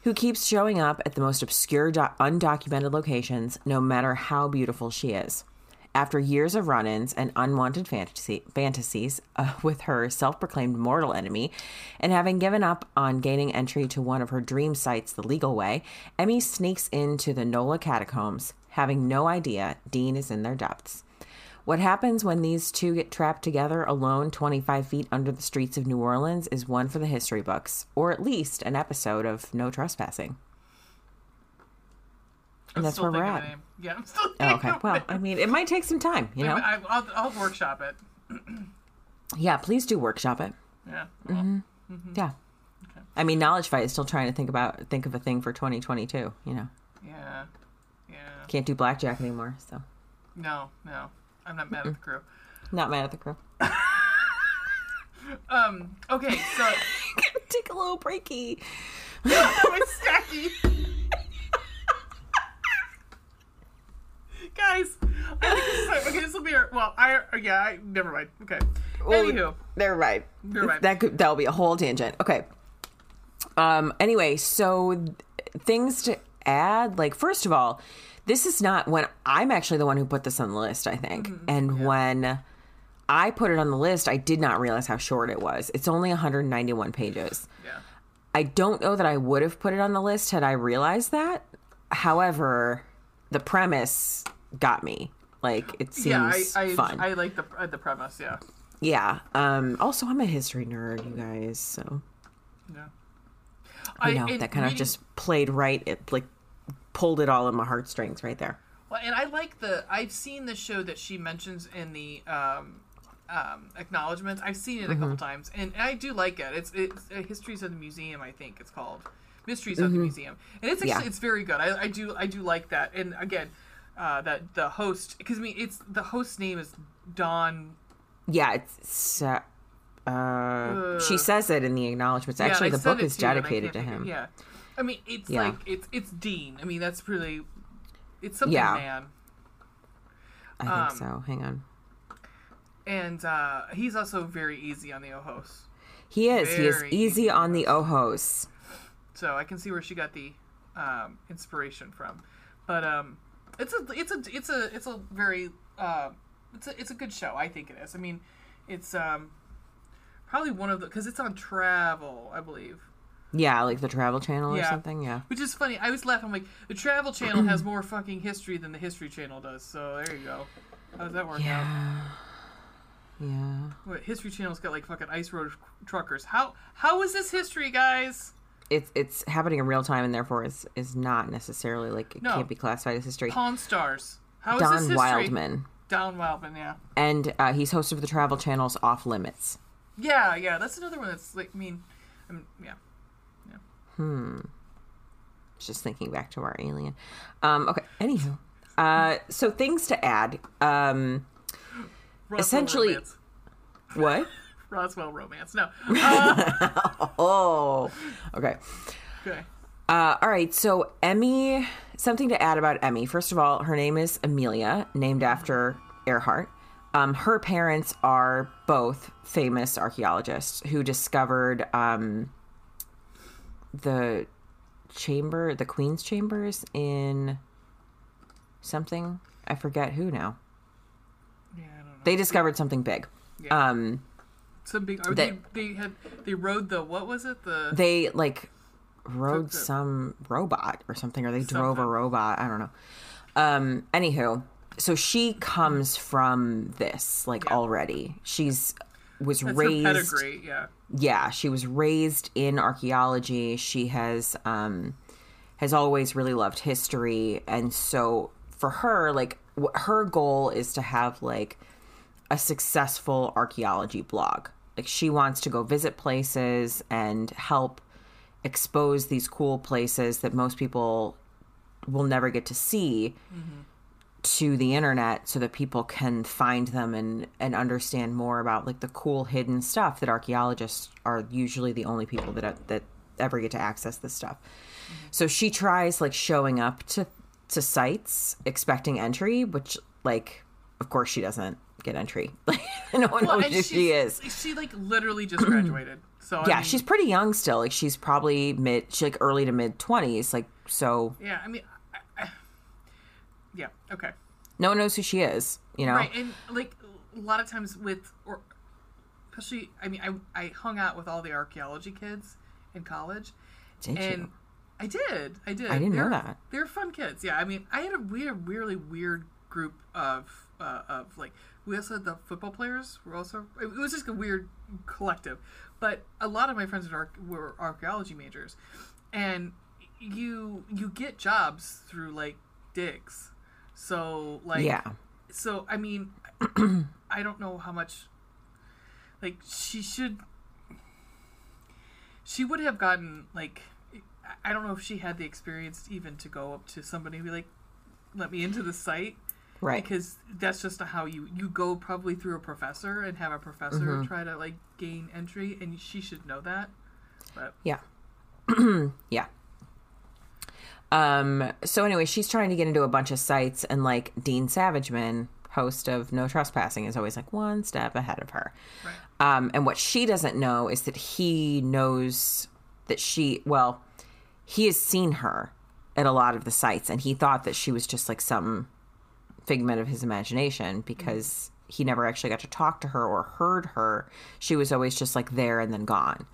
who keeps showing up at the most obscure, do- undocumented locations, no matter how beautiful she is. After years of run-ins and unwanted fantasy- fantasies uh, with her self-proclaimed mortal enemy, and having given up on gaining entry to one of her dream sites the legal way, Emmy sneaks into the NOLA catacombs, having no idea Dean is in their depths. What happens when these two get trapped together alone twenty-five feet under the streets of New Orleans is one for the history books, or at least an episode of No Trespassing. And that's where we're at. I, yeah, I'm still thinking. Oh, okay. Well, it. I mean, it might take some time, you Wait, know? I, I'll, I'll workshop it. Yeah, please do workshop it. Yeah. Well, mm-hmm. Mm-hmm. Yeah. Okay. I mean, Knowledge Fight is still trying to think about think of a thing for twenty twenty-two, you know? Yeah. Yeah. Can't do blackjack anymore, so. No, no. I'm not mad Mm-mm. at the crew. Not mad at the crew. um. Okay, so. Gonna take a little breaky. That was stacky. Guys, I think this is like, okay, this will be our, well, I, yeah, I, never mind. Okay. Well, anywho. Never mind. Never mind. That could, that'll be a whole tangent. Okay. Um. Anyway, so th- things to add, like, first of all, this is not when I'm actually the one who put this on the list, I think. Mm-hmm. And yeah. when I put it on the list, I did not realize how short it was. It's only one hundred ninety-one pages. Yeah. I don't know that I would have put it on the list had I realized that. However, the premise got me. Like, it seems yeah, I, I, fun. I like the uh, the premise, yeah. Yeah. Um, also, I'm a history nerd, you guys, so. Yeah. I, I know, that kind reading... of just played right, it like pulled it all in my heartstrings right there. Well, and I like the, I've seen the show that she mentions in the um, um, acknowledgements. I've seen it a mm-hmm. couple times, and I do like it. It's, it's uh, Histories of the Museum, I think it's called. Mysteries mm-hmm. of the Museum, and it's actually yeah. it's very good. I, I do I do like that. And again, uh, that the host, because I mean it's the host's name is Dawn. Yeah, it's uh, uh, uh, she says it in the acknowledgments. Actually, yeah, the book is dedicated to him. It, yeah, I mean it's yeah. like it's it's Dean. I mean that's really it's something, yeah. man. I think um, so. Hang on. And uh, he's also very easy on the Ojos. He is. Very he is easy, easy on the Ojos. So I can see where she got the um, inspiration from, but um, it's a it's a it's a it's a very uh, it's a it's a good show. I think it is. I mean, it's um, probably one of the because it's on travel, I believe. Yeah, like the Travel Channel yeah. or something. Yeah, which is funny. I was laughing. I'm like, the Travel Channel has more fucking history than the History Channel does. So there you go. How does that work yeah. out? Yeah. What, History Channel's got like fucking ice road truckers. How how is this history, guys? It's it's happening in real time, and therefore is is not necessarily like it no. can't be classified as history. Pawn Stars. How Don is this history? Wildman. Don Wildman, yeah. And uh, he's host of the Travel Channel's Off Limits. Yeah, yeah, that's another one that's like I mean, I mean yeah, yeah. Hmm. Just thinking back to our alien. Um. Okay. Anywho, uh, so things to add. Um. Russell essentially, romance. What? Roswell romance. No. Uh... oh. Okay. Okay. Uh, all right. So Emmy, something to add about Emmy. First of all, her name is Amelia, named after Earhart. Um, her parents are both famous archaeologists who discovered um, the chamber, the Queen's Chambers in something. I forget who now. Yeah, I don't know. They discovered something big. Yeah. Um, Some big, the, they, they had they rode the what was it the they like rode the, some robot or something or they something. drove a robot I don't know. Um, anywho, so she comes from this like yeah. already. She's was That's raised her pedigree, yeah. Yeah, she was raised in archaeology. She has um has always really loved history, and so for her like w- her goal is to have like a successful archaeology blog. Like she wants to go visit places and help expose these cool places that most people will never get to see mm-hmm. to the internet so that people can find them and, and understand more about like the cool hidden stuff that archaeologists are usually the only people that that ever get to access this stuff. Mm-hmm. So she tries like showing up to, to sites expecting entry, which like, of course she doesn't get entry. Like no one well, knows who she is. She like literally just graduated. So yeah, I mean, she's pretty young still. Like she's probably mid, she, like early to mid twenties. Like, so yeah, I mean, yeah, okay. No one knows who she is, you know? Right, and, like, a lot of times with, or especially, I mean, I I hung out with all the archaeology kids in college. Did and you? I did, I did. I didn't they're, know that. They're fun kids, yeah. I mean, I had a, we had a really weird group of, uh, of like, we also had the football players were also, it was just a weird collective. But a lot of my friends were archaeology majors. And you you get jobs through, like, digs. So like, yeah. So I mean, I don't know how much. Like she should, she would have gotten like, I don't know if she had the experience even to go up to somebody and be like, "Let me into the site," right? Because that's just how you you go probably through a professor and have a professor mm-hmm. try to like gain entry, and she should know that. But yeah, yeah. Um, so anyway, she's trying to get into a bunch of sites, and like Dean Savageman, host of No Trespassing, is always like one step ahead of her. Right. Um, and what she doesn't know is that he knows that she, well, he has seen her at a lot of the sites, and he thought that she was just like some figment of his imagination because mm-hmm. he never actually got to talk to her or heard her. She was always just like there and then gone.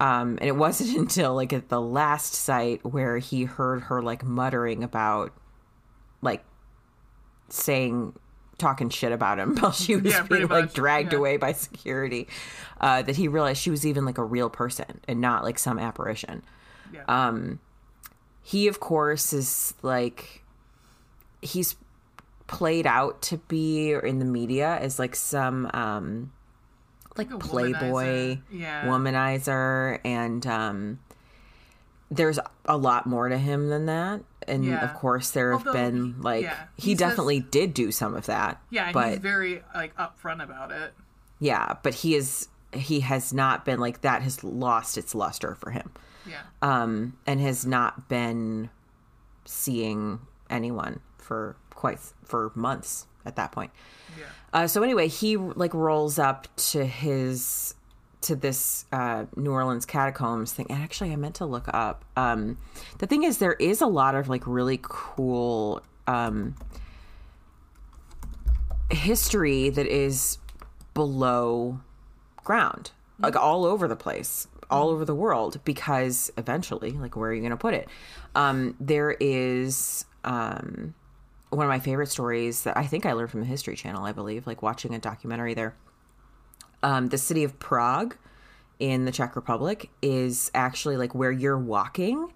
Um, and it wasn't until like at the last site where he heard her like muttering about like saying, talking shit about him while she was yeah, being like dragged yeah. away by security, uh, that he realized she was even like a real person and not like some apparition. Yeah. Um, he of course is like, he's played out to be in the media as like some, um, like playboy womanizer. Yeah. womanizer and um there's a lot more to him than that, and yeah. of course there have Although been like yeah. he, he definitely says, did do some of that yeah but he's very like upfront about it yeah but he is he has not been like that has lost its luster for him yeah um and has not been seeing anyone for quite for months at that point. Yeah. Uh, so anyway, he like rolls up to his, to this uh, New Orleans catacombs thing. And actually I meant to look up. Um, the thing is there is a lot of like really cool um, history that is below ground, mm-hmm. like all over the place, all mm-hmm. over the world, because eventually like, where are you going to put it? Um, there is, um, one of my favorite stories that I think I learned from the History Channel, I believe, like watching a documentary there. Um, the city of Prague in the Czech Republic is actually like where you're walking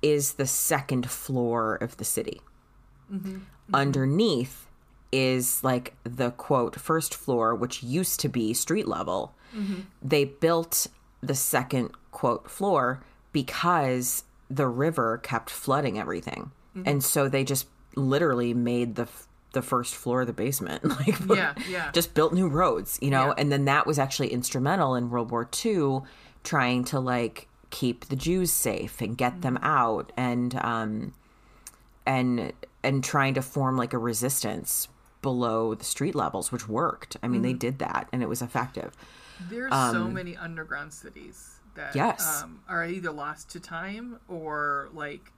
is the second floor of the city. Mm-hmm. Mm-hmm. Underneath is like the quote first floor, which used to be street level. Mm-hmm. They built the second quote floor because the river kept flooding everything. Mm-hmm. And so they just literally made the the first floor of the basement, like yeah, yeah. just built new roads, you know? Yeah. And then that was actually instrumental in World War Two, trying to like keep the Jews safe and get mm-hmm. them out, and um and and trying to form like a resistance below the street levels, which worked. I mean mm-hmm. they did that and it was effective. There's um, so many underground cities that yes. um, are either lost to time or like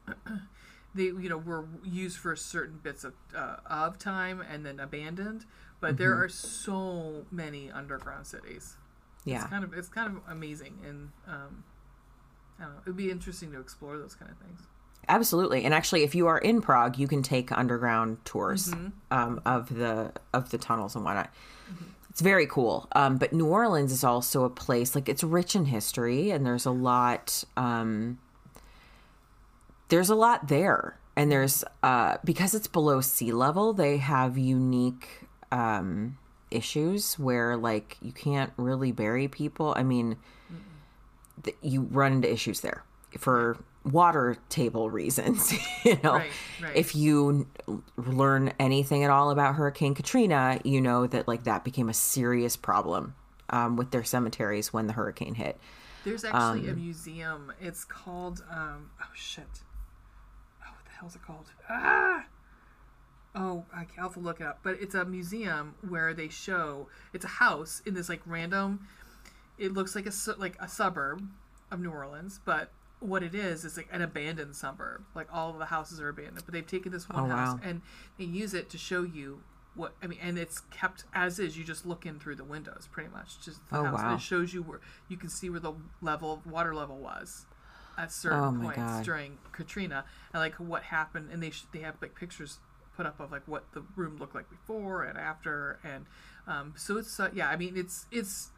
they, you know, were used for certain bits of uh, of time and then abandoned, but mm-hmm. there are so many underground cities. Yeah, it's kind of it's kind of amazing, and um, I don't know, it'd be interesting to explore those kind of things. Absolutely, and actually, if you are in Prague, you can take underground tours mm-hmm. um, of the of the tunnels and whatnot. Mm-hmm. It's very cool. Um, but New Orleans is also a place like it's rich in history, and there's a lot. Um, There's a lot there, and there's uh, because it's below sea level, they have unique um, issues where like you can't really bury people. I mean, th- you run into issues there for water table reasons, you know. Right, right. If you learn anything at all about Hurricane Katrina, you know that like that became a serious problem um, with their cemeteries when the hurricane hit. There's actually um, a museum. It's called um, oh shit. Oh, what the hell's it called? Ah. Oh, I'll have to look it up. But it's a museum where they show, it's a house in this like random, it looks like a like a suburb of New Orleans, but what it is is like an abandoned suburb. Like all of the houses are abandoned, but they've taken this one oh, house wow. and they use it to show you what I mean. And it's kept as is. You just look in through the windows, pretty much. Just the oh, house. Wow. And it shows you where you can see where the level water level was at certain oh, points God. during Katrina, and like what happened. And they sh- they have like pictures put up of like what the room looked like before and after, and um, so it's uh, yeah. I mean, it's it's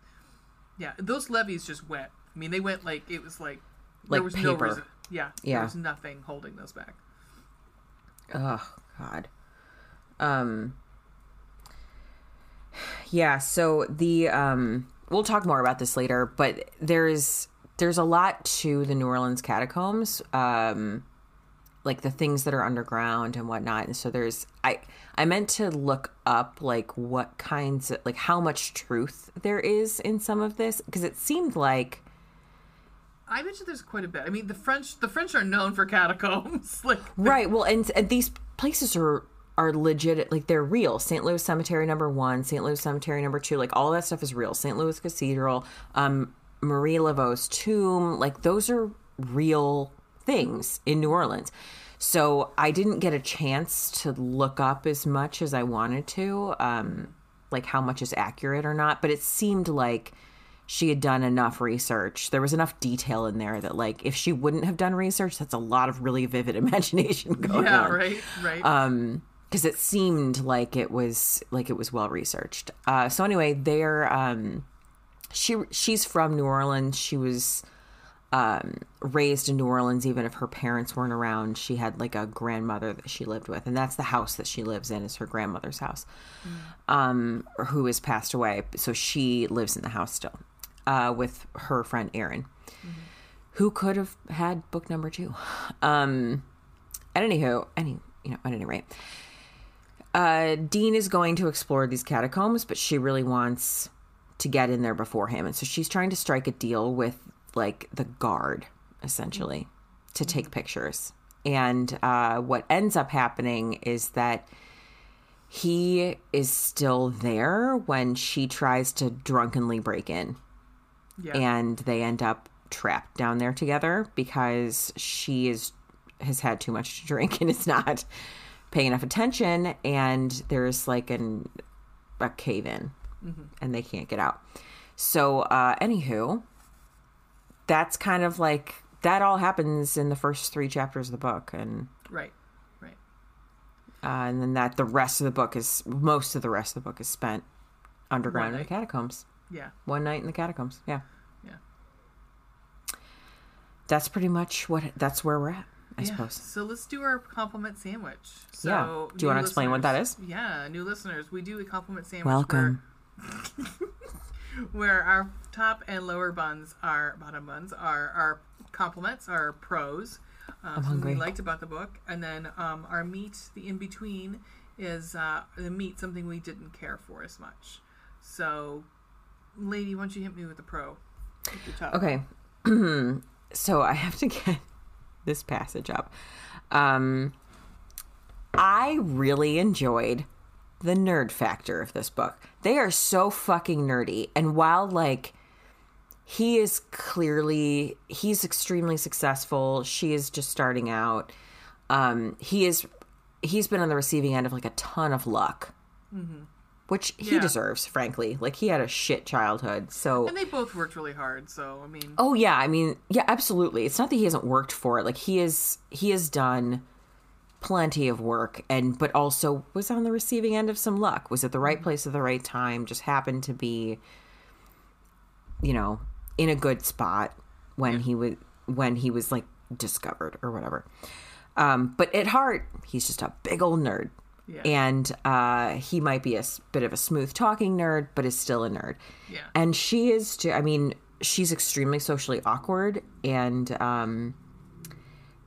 yeah. Those levees just went. I mean, they went like it was like, like there was paper. no reason. Yeah, yeah. There was nothing holding those back. Oh God. Um. Yeah. So the um, we'll talk more about this later, but there's there's a lot to the New Orleans catacombs. Um. Like the things that are underground and whatnot. And so there's, I, I meant to look up like what kinds of, like how much truth there is in some of this. Cause it seemed like. I mentioned there's quite a bit. I mean, the French, the French are known for catacombs. like Right. Well, and, and these places are, are legit. Like they're real. Saint Louis Cemetery number one, Saint Louis Cemetery number two, like all that stuff is real. Saint Louis Cathedral, um, Marie Laveau's tomb. Like those are real things in New Orleans. So I didn't get a chance to look up as much as I wanted to, um, like how much is accurate or not. But it seemed like she had done enough research. There was enough detail in there that like if she wouldn't have done research, that's a lot of really vivid imagination going yeah, on. Yeah, right, right. Um, because it seemed like it was like it was well researched. Uh, so anyway, there um, she she's from New Orleans. She was. Um, raised in New Orleans, even if her parents weren't around, she had like a grandmother that she lived with, and that's the house that she lives in, is her grandmother's house, mm. um, who has passed away. So she lives in the house still uh, with her friend Erin, mm-hmm. who could have had book number two. Um, at anywho, any you know, at any rate, uh, Dean is going to explore these catacombs, but she really wants to get in there before him, and so she's trying to strike a deal with. Like the guard, essentially, mm-hmm. to take pictures. And uh, what ends up happening is that he is still there when she tries to drunkenly break in. Yeah. And they end up trapped down there together because she is has had too much to drink and is not paying enough attention. And there's like an, a cave-in mm-hmm. and they can't get out. So uh, anywho... That's kind of like that all happens in the first three chapters of the book, and right, right, uh, and then that the rest of the book is most of the rest of the book is spent underground in the catacombs. Yeah, one night in the catacombs. Yeah, yeah. That's pretty much what. That's where we're at, I yeah. suppose. So let's do our compliment sandwich. So yeah. Do you want to explain what that is? Yeah, new listeners, we do a compliment sandwich. Welcome. Where... Where our top and lower buns are, bottom buns are our compliments, our pros, uh, something we liked about the book, and then um, our meat, the in between, is uh, the meat, something we didn't care for as much. So, lady, why don't you hit me with the pro? With your top. Okay, so I have to get this passage up. Um, I really enjoyed. The nerd factor of this book. They are so fucking nerdy. And while like he is clearly he's extremely successful, she is just starting out. Um, he is he's been on the receiving end of like a ton of luck, mm-hmm. which he yeah. deserves, frankly. Like he had a shit childhood. So and they both worked really hard. So I mean, oh yeah, I mean, yeah, absolutely. It's not that he hasn't worked for it. Like he is he has done. Plenty of work, and but also was on the receiving end of some luck, was at the right place at the right time, just happened to be, you know, in a good spot when yeah. he was when he was like discovered or whatever. Um, but at heart, he's just a big old nerd, yeah. and uh, he might be a bit of a smooth talking nerd, but is still a nerd. Yeah, and she is. I mean, she's extremely socially awkward, and um,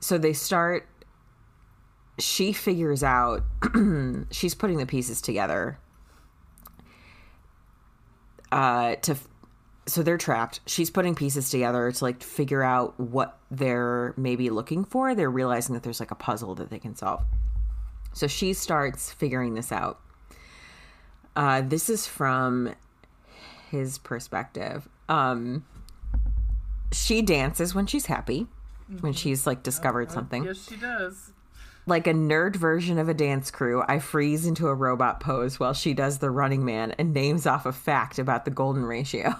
so they start, she figures out, she's putting the pieces together uh, to, so they're trapped. She's putting pieces together to like figure out what they're maybe looking for. They're realizing that there's like a puzzle that they can solve. So she starts figuring this out. Uh, this is from his perspective. Um, she dances when she's happy, when she's like discovered oh, something. Yes, she does. Like a nerd version of a dance crew, I freeze into a robot pose while she does the Running Man and names off a fact about the golden ratio.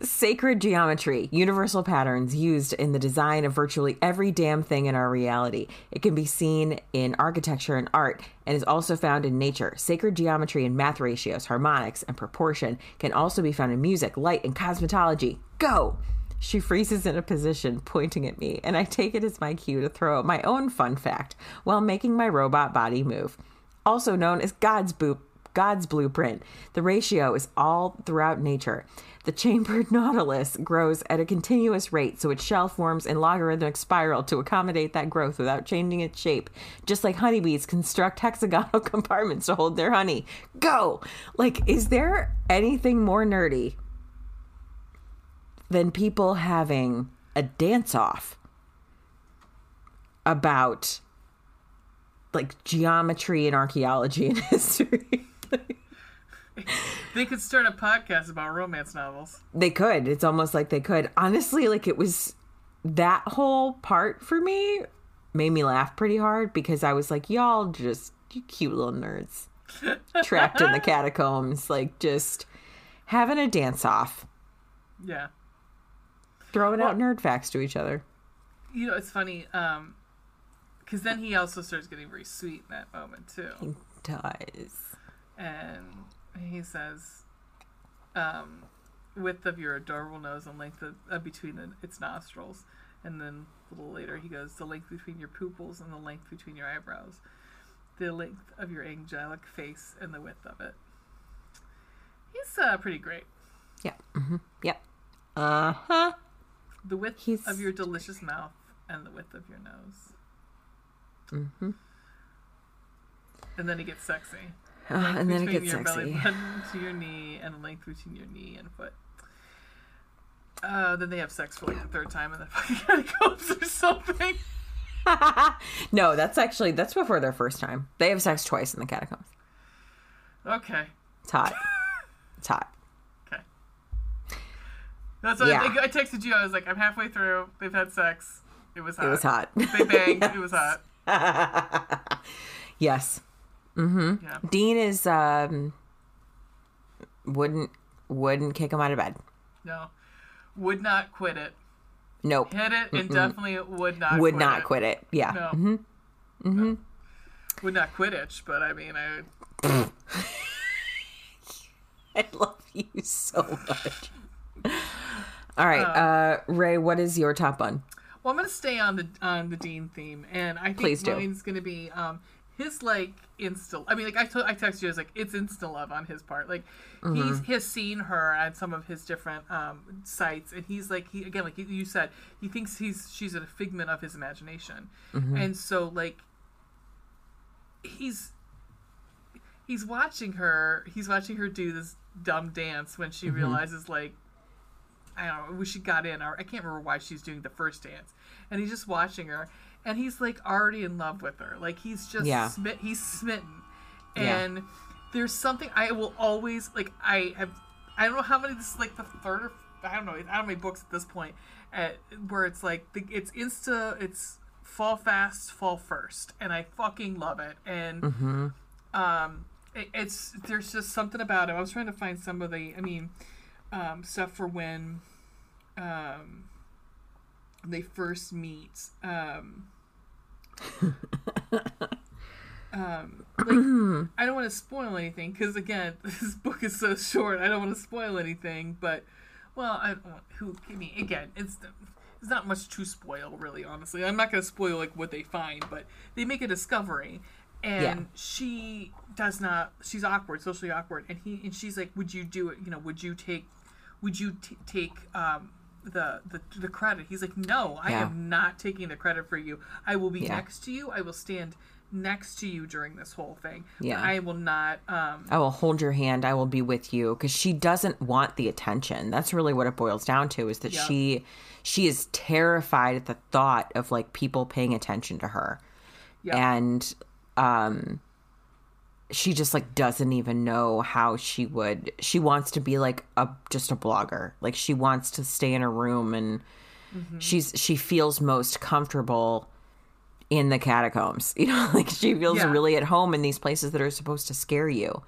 Sacred geometry, universal patterns used in the design of virtually every damn thing in our reality. It can be seen in architecture and art and is also found in nature. Sacred geometry and math ratios, harmonics, and proportion can also be found in music, light, and cosmetology. Go! She freezes in a position, pointing at me, and I take it as my cue to throw out my own fun fact while making my robot body move. Also known as God's boop, God's blueprint, the ratio is all throughout nature. The chambered nautilus grows at a continuous rate, so its shell forms in logarithmic spiral to accommodate that growth without changing its shape. Just like honeybees construct hexagonal compartments to hold their honey. Go! Like, is there anything more nerdy than people having a dance-off about, like, geometry and archaeology and history? They could start a podcast about romance novels. They could. It's almost like they could. Honestly, like, it was... That whole part for me made me laugh pretty hard because I was like, y'all just... You cute little nerds. Trapped in the catacombs. Like, just having a dance-off. Yeah. Throwing well, out nerd facts to each other. You know, it's funny, um, because then he also starts getting very sweet in that moment, too. He does. And he says, um, width of your adorable nose and length of, uh, between the, its nostrils. And then a little later he goes, the length between your pupils and the length between your eyebrows. The length of your angelic face and the width of it. He's uh, pretty great. Yeah. Mm-hmm. Yep. Uh-huh. The width He's... of your delicious mouth and the width of your nose. Mm-hmm. And then it gets sexy. The uh, and then it gets sexy. Between your belly button to your knee and the length between your knee and foot. Uh, then they have sex for like the third time in the fucking catacombs or something. No, that's actually, that's before their first time. They have sex twice in the catacombs. Okay. It's hot. It's hot. That's what yeah. I, I texted you. I was like, I'm halfway through. They've had sex. It was hot. It was hot. They banged. Yes. It was hot. Yes. Mm-hmm. Yeah. Dean is um, wouldn't wouldn't kick him out of bed. No, would not quit it. Nope. Hit it and Mm-mm. definitely would not. Would quit not it. quit it. Yeah. No. Mm-hmm. Mm-hmm. No. Would not quit it. But I mean, I. I love you so much. All right, uh, uh, Ray, what is your top one? Well, I'm going to stay on the on the Dean theme, and I think mine's going to be um, his like insta. I mean, like I told, I texted you, I was like, it's insta love on his part. Like mm-hmm. he's he's seen her at some of his different um, sites, and he's like, he again, like you said, he thinks he's she's a figment of his imagination, mm-hmm. and so like he's he's watching her, he's watching her do this dumb dance when she mm-hmm. realizes like. I don't know, she got in, or I can't remember why she's doing the first dance. And he's just watching her, and he's, like, already in love with her. Like, he's just, yeah. smit- he's smitten. And yeah. there's something I will always, like, I have, I don't know how many, this is, like, the third or, I don't know, I don't know how many books at this point, uh, where it's, like, the, it's insta, it's fall fast, fall first. And I fucking love it. And, mm-hmm. um, it, it's, there's just something about it. I was trying to find some of the, I mean... Um, stuff for when um, they first meet. Um, um, like, I don't want to spoil anything because, again, this book is so short. I don't want to spoil anything, but, well, I don't want, who, I mean, again, it's it's not much to spoil, really, honestly. I'm not going to spoil like what they find, but they make a discovery. And yeah. she does not, she's awkward, socially awkward. And he, and she's like, would you do it? You know, would you take, would you t- take um, the the, the credit. He's like, no, I yeah. am not taking the credit for you. I will be yeah. next to you. I will stand next to you during this whole thing. Yeah, I will not. Um, I will hold your hand. I will be with you, because she doesn't want the attention. That's really what it boils down to. Is that yeah. she she is terrified at the thought of like people paying attention to her, yeah. and um, she just like doesn't even know how she would. She wants to be like a just a blogger. Like she wants to stay in her room, and mm-hmm. she's she feels most comfortable in the catacombs, you know, like she feels yeah. really at home in these places that are supposed to scare you.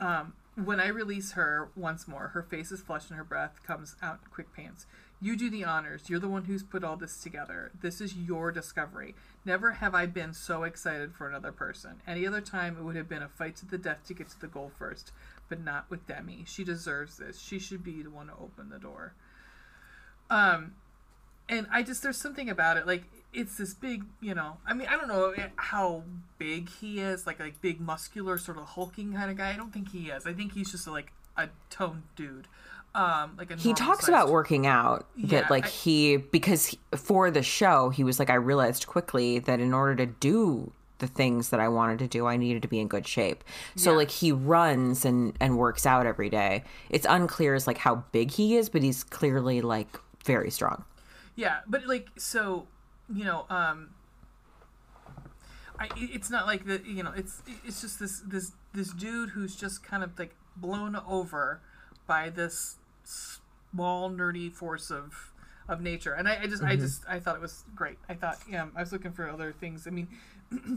Um, when I release her once more, her face is flushed and her breath comes out in quick pants. You do the honors. You're the one who's put all this together. This is your discovery. Never have I been so excited for another person. Any other time, it would have been a fight to the death to get to the goal first, but not with Demi. She deserves this. She should be the one to open the door. Um, and I just, there's something about it, like, it's this big, you know, I mean, I don't know how big he is, like, like big, muscular, sort of hulking kind of guy. I don't think he is. I think he's just, a, like, a toned dude. Um, like a He talks about working out, yeah, that, like, I, he, because he, for the show, he was like, I realized quickly that in order to do the things that I wanted to do, I needed to be in good shape. So, yeah. like, he runs and, and works out every day. It's unclear as, like, how big he is, but he's clearly, like, very strong. Yeah, but, like, so... You know, um, I, it's not like the, you know, it's, it's just this, this, this dude who's just kind of like blown over by this small, nerdy force of, of nature. And I, I just, mm-hmm. I just, I thought it was great. I thought, yeah, I was looking for other things. I mean,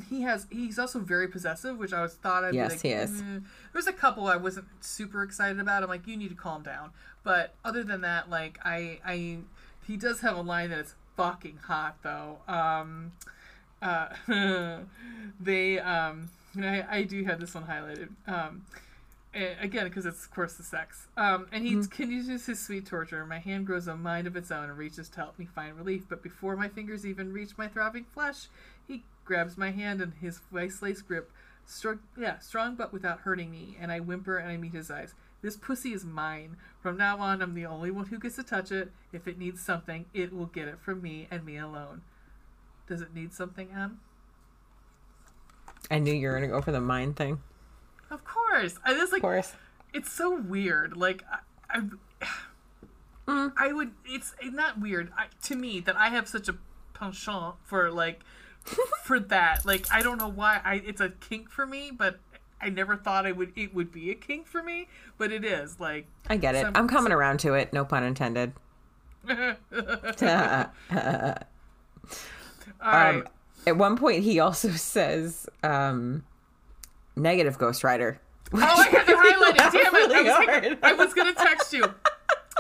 he has, he's also very possessive, which I was thought I'd yes, be like, he is. Mm. There's a couple I wasn't super excited about. I'm like, you need to calm down. But other than that, like I, I, he does have a line that it's, fucking hot though. Um, uh, they, um, and I, I do have this one highlighted. Um, again, because it's of course the sex. Um, and he mm-hmm. continues his sweet torture. My hand grows a mind of its own and reaches to help me find relief. But before my fingers even reach my throbbing flesh, he grabs my hand in his vice lace grip. Stro- yeah, strong but without hurting me. And I whimper and I meet his eyes. This pussy is mine. From now on, I'm the only one who gets to touch it. If it needs something, it will get it from me and me alone. Does it need something, Em? I knew you were going to go for the mine thing. Of course. I just, like, of course. It's so weird. Like, I, I, mm. I would, it's not weird I, to me that I have such a penchant for, like, for that. Like, I don't know why. I It's a kink for me, but... I never thought it would it would be a kink for me, but it is. Like I get it. Some, I'm coming some... around to it. No pun intended. All right. Um, at one point, he also says, um, "Negative Ghost Rider." Oh, I had that highlighted. Damn it! Really I, was like, I was gonna text you.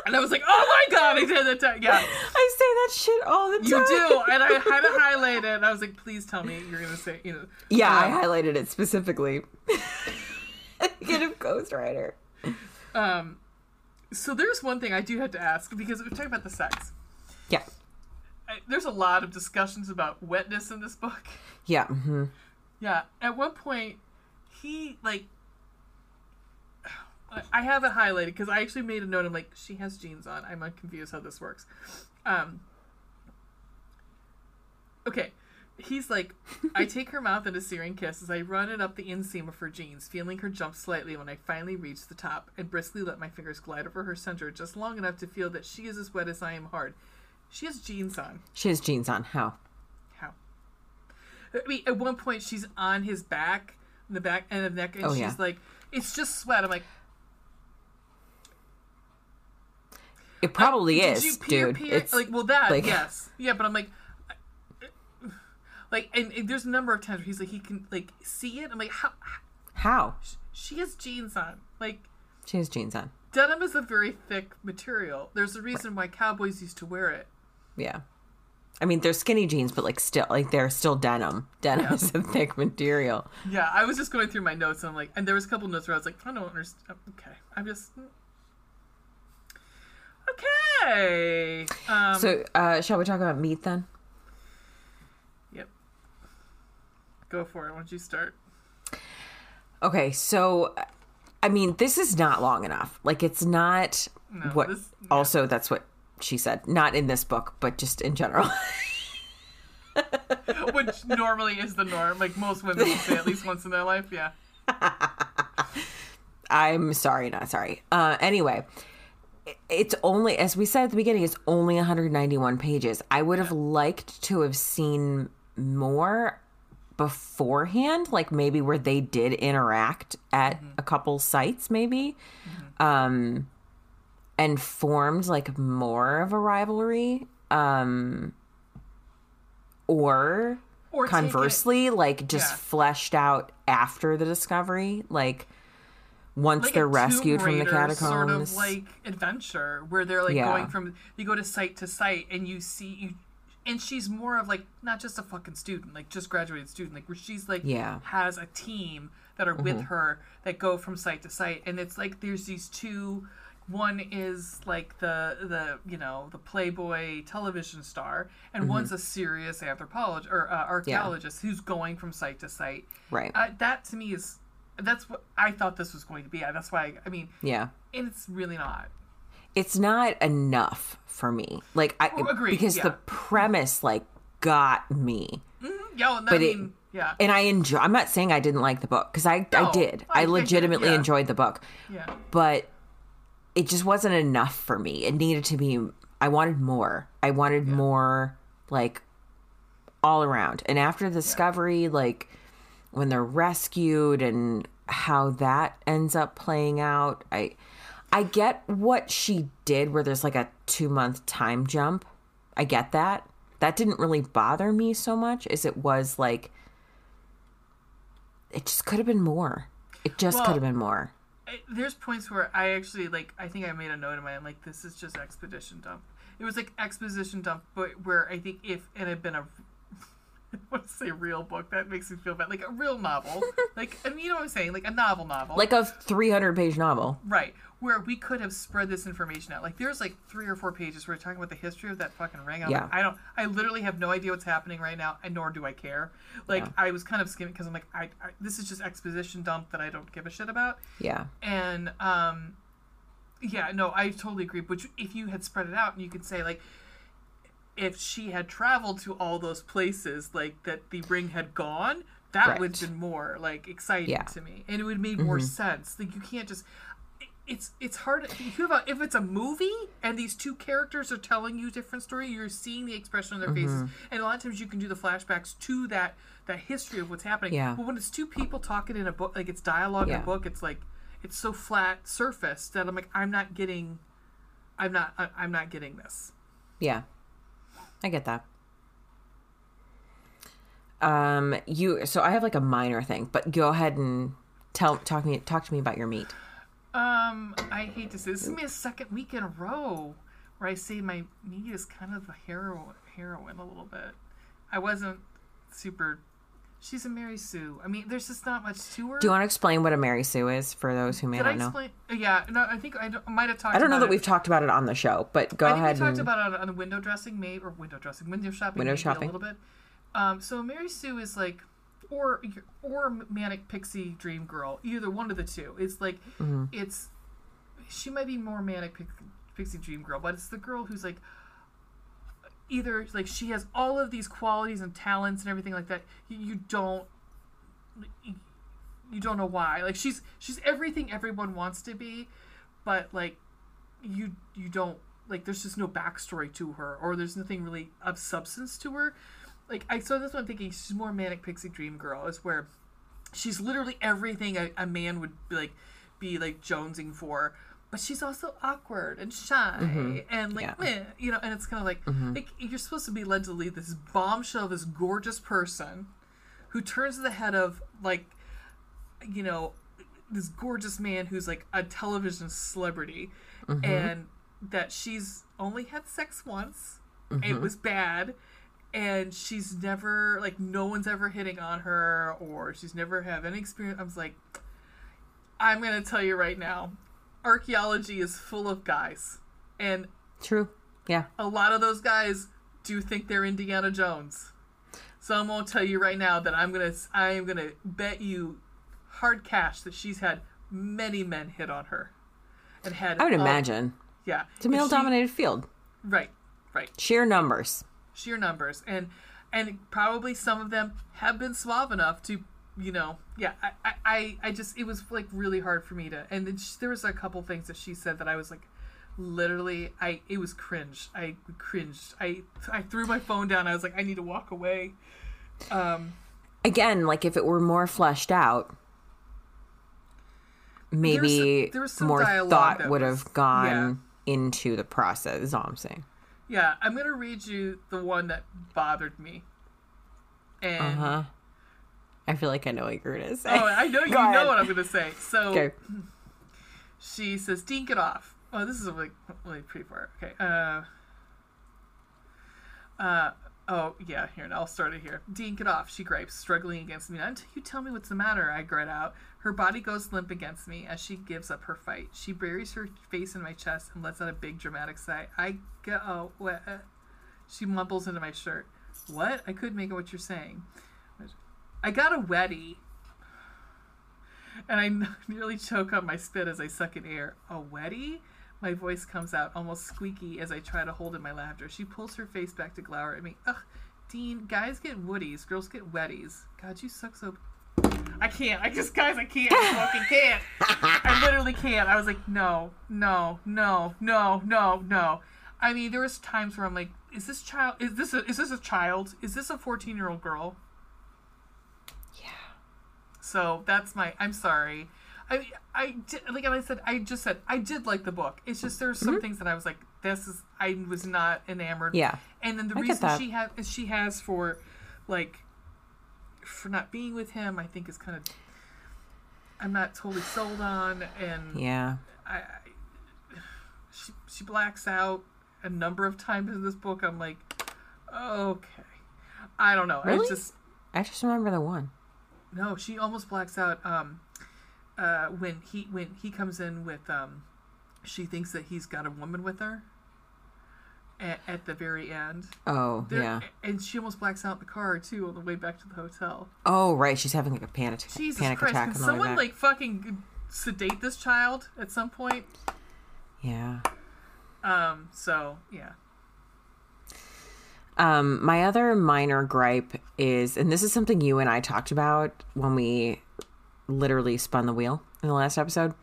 And I was like, oh my God, I did that. T- yeah. I say that shit all the time. You do. And I had to highlight it. And I was like, please tell me you're going to say, you know. Yeah, um, I highlighted it specifically. Get a Ghost Rider. Um, so there's one thing I do have to ask, because we're talking about the sex. Yeah. I, there's a lot of discussions about wetness in this book. Yeah. Mm-hmm. Yeah. At one point, he, like, I have it highlighted because I actually made a note. I'm like, she has jeans on. I'm confused how this works. Um, okay. He's like, I take her mouth in a searing kiss as I run it up the inseam of her jeans, feeling her jump slightly when I finally reach the top and briskly let my fingers glide over her center just long enough to feel that she is as wet as I am hard. She has jeans on. She has jeans on. How? How? I mean, at one point, she's on his back, the back end of neck, and oh, she's yeah. like, it's just sweat. I'm like, it probably uh, is, did you peer, dude. Peer? It's like, well, that, like, yes. Yeah, but I'm like, like, and, and there's a number of times where he's like, he can, like, see it. I'm like, how? How? She has jeans on. Like, she has jeans on. Denim is a very thick material. There's a reason why cowboys used to wear it. Yeah. I mean, they're skinny jeans, but, like, still, like, they're still denim. Denim yeah. is a thick material. Yeah, I was just going through my notes, and I'm like, and there was a couple notes where I was like, I don't understand. Okay, I'm just... Okay. Um, so, uh, shall we talk about meat then? Yep. Go for it. Why don't you start? Okay. So, I mean, this is not long enough. Like, it's not no, what. This, yeah. Also, that's what she said. Not in this book, but just in general. Which normally is the norm. Like, most women will say at least once in their life, yeah. I'm sorry, not sorry. Uh, anyway, it's only, as we said at the beginning, it's only one hundred ninety-one pages. I would have liked to have seen more beforehand, like maybe where they did interact at mm-hmm. a couple sites, maybe, mm-hmm. um, and formed like more of a rivalry, um, or, or conversely, like just yeah. fleshed out after the discovery, like once like they're rescued from the catacombs, sort of like adventure where they're like yeah. going from you go to site to site and you see you. And she's more of, like, not just a fucking student, like, just graduated student, like, where she's, like, yeah. has a team that are mm-hmm. with her that go from site to site. And it's, like, there's these two. One is, like, the, the you know, the Playboy television star. And mm-hmm. one's a serious anthropologist or uh, archaeologist yeah. who's going from site to site. Right. Uh, that, to me, is, that's what I thought this was going to be. That's why, I, I mean. Yeah. And it's really not. It's not enough for me. Like, I Agreed, because yeah. the premise like got me. Mm-hmm. Yeah, well, but I mean, it, yeah. And I enjoy. I'm not saying I didn't like the book because I, no, I did. I, I legitimately I did, yeah. enjoyed the book. Yeah. But it just wasn't enough for me. It needed to be. I wanted more. I wanted yeah. more, like, all around. And after the discovery, yeah. like when they're rescued and how that ends up playing out, I. I get what she did where there's like a two-month time jump. I get that. That didn't really bother me so much as it was like, it just could have been more. It just well, could have been more. I, there's points where I actually, like, I think I made a note in my mind, like, this is just exposition dump. It was like exposition dump, but where I think if it had been a, I want to say real book, that makes me feel bad. Like a real novel. Like, I mean, you know what I'm saying? Like a novel novel. Like a three hundred page novel. Right. Where we could have spread this information out. Like, there's like three or four pages where we're talking about the history of that fucking ring. I'm yeah. like, I don't, I literally have no idea what's happening right now, and nor do I care. Like, yeah. I was kind of skimming because I'm like, I, I, this is just exposition dump that I don't give a shit about. Yeah. And, um, yeah, no, I totally agree. Which, if you had spread it out and you could say, like, if she had traveled to all those places, like, that the ring had gone, that right. would have been more, like, exciting yeah. to me. And it would have made mm-hmm. more sense. Like, you can't just. It's it's hard. If it's a movie and these two characters are telling you a different story, you're seeing the expression on their faces. Mm-hmm. And a lot of times you can do the flashbacks to that, that history of what's happening. Yeah. But when it's two people talking in a book, like it's dialogue yeah. in a book, it's like, it's so flat surface that I'm like, I'm not getting, I'm not, I'm not getting this. Yeah. I get that. Um, you, so I have like a minor thing, but go ahead and tell, talk me, talk to me about your meat. Um, I hate to say this. This is my second week in a row where I say my meat is kind of the hero, heroine a little bit. I wasn't super. She's a Mary Sue. I mean, there's just not much to her. Do you want to explain what a Mary Sue is for those who may Did not I explain, know? Yeah, no, I think I, I might have talked. I don't know that it. We've talked about it on the show, but go I think ahead. We talked and... about it on, on window dressing, maybe or window dressing, window shopping, window maybe shopping a little bit. Um, so Mary Sue is like. Or or manic pixie dream girl, either one of the two. It's like mm-hmm. it's she might be more manic pixie, pixie dream girl, but it's the girl who's like either like she has all of these qualities and talents and everything like that. You, you don't you don't know why. Like she's she's everything everyone wants to be, but like you you don't like. There's just no backstory to her, or there's nothing really of substance to her. Like, I saw this one thinking she's more manic pixie dream girl. Is where she's literally everything a, a man would, be like, be, like, jonesing for. But she's also awkward and shy mm-hmm. and, like, yeah. meh, you know, and it's kind of like, mm-hmm. like, you're supposed to be led to lead this bombshell, this gorgeous person who turns to the head of, like, you know, this gorgeous man who's, like, a television celebrity. Mm-hmm. And that she's only had sex once. Mm-hmm. And it was bad. And she's never, like, no one's ever hitting on her, or she's never had any experience. I was like, I'm going to tell you right now, archaeology is full of guys. And true. Yeah. A lot of those guys do think they're Indiana Jones. So I'm going to tell you right now that I'm going to, I am going to bet you hard cash that she's had many men hit on her. And had. I would um, imagine. Yeah. It's a male-dominated field. Right, right. Sheer numbers. Sheer numbers. And and probably some of them have been suave enough to, you know, yeah, I, I, I just, it was like really hard for me to, and then she, there was a couple things that she said that I was like, literally, I, it was cringe. I cringed. I, I threw my phone down. I was like, I need to walk away. Um, Again, like if it were more fleshed out, maybe there was, there was some more thought would was, have gone yeah. into the process, is all I'm saying. Yeah, I'm going to read you the one that bothered me. And uh-huh. I feel like I know what you're going to say. Oh, I know you Go know ahead. What I'm going to say. So okay. She says, Dean, get off. Oh, this is a really, really pretty far. Okay. Uh, uh, oh, yeah, here, I'll start it here. Dean, get off, she gripes, struggling against me. Not until you tell me what's the matter, I grit out. Her body goes limp against me as she gives up her fight. She buries her face in my chest and lets out a big dramatic sigh. I go, oh, uh, she mumbles into my shirt. What? I couldn't make out what you're saying. I got a weddy. And I n- nearly choke on my spit as I suck in air. A weddy? My voice comes out almost squeaky as I try to hold in my laughter. She pulls her face back to glower at me. Ugh, Dean, guys get woodies. Girls get wetties. God, you suck so... I can't. I just, guys, I can't. I fucking can't. I literally can't. I was like, no, no, no, no, no, no. I mean, there was times where I'm like, is this child, is this a, is this a child? Is this a fourteen-year-old girl? Yeah. So that's my, I'm sorry. I, I did, like I said, I just said, I did like the book. It's just there's some mm-hmm. things that I was like, this is, I was not enamored. Yeah. And then the I reason she has, she has for, like, for not being with him, I think is kind of, I'm not totally sold on. And yeah. I, I she, she blacks out a number of times in this book. I'm like, okay. I don't know. Really? I just, I just remember the one. No, she almost blacks out, um, Uh, when he when he comes in with, um, she thinks that he's got a woman with her at, at the very end. Oh, They're, yeah. And she almost blacks out in the car, too, on the way back to the hotel. Oh, right. She's having like a panic, Jesus panic Christ, attack. Jesus Christ. Can someone, like, fucking sedate this child at some point? Yeah. Um. So, yeah. Um. My other minor gripe is, and this is something you and I talked about when we... literally spun the wheel in the last episode.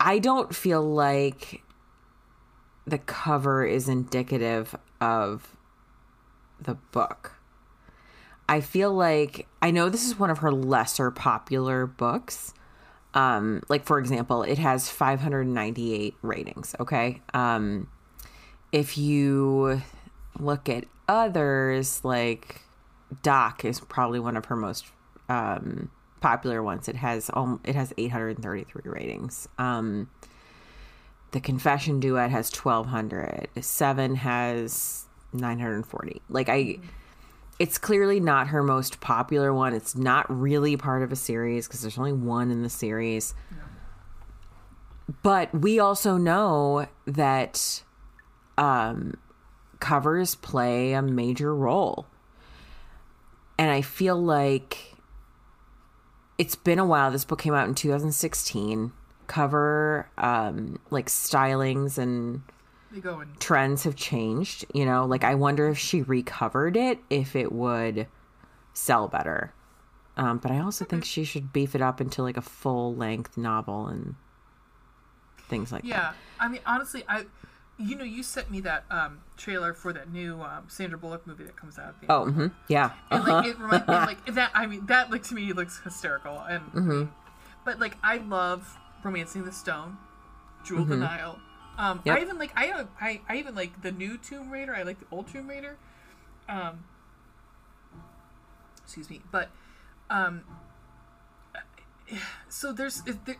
I don't feel like the cover is indicative of the book. I feel like, I know this is one of her lesser popular books. Um, like, for example, it has five hundred ninety-eight ratings, okay? Um, if you look at others, like, Doc is probably one of her most... Um, popular ones. It has um, it has eight hundred thirty-three ratings. Um, the Confession Duet has twelve hundred. Seven has nine hundred forty. Like, I, it's clearly not her most popular one. It's not really part of a series because there's only one in the series. No. But we also know that um, covers play a major role. And I feel like it's been a while. This book came out in two thousand sixteen. Cover, um, like, stylings and trends have changed. You know, like, I wonder if she recovered it, if it would sell better. Um, but I also okay. think she should beef it up into, like, a full-length novel and things like yeah. that. Yeah. I mean, honestly, I, you know, you sent me that um, trailer for that new um, Sandra Bullock movie that comes out. At the oh, mm-hmm. yeah. And, uh-huh. like, it reminds me, like, that, I mean, that, like, to me, looks hysterical. And, mm-hmm. but, like, I love Romancing the Stone, Jewel mm-hmm. of the Nile. Um, yep. I even, like, I, I I even, like, the new Tomb Raider. I like the old Tomb Raider. Um, excuse me. But, um, so there's, there,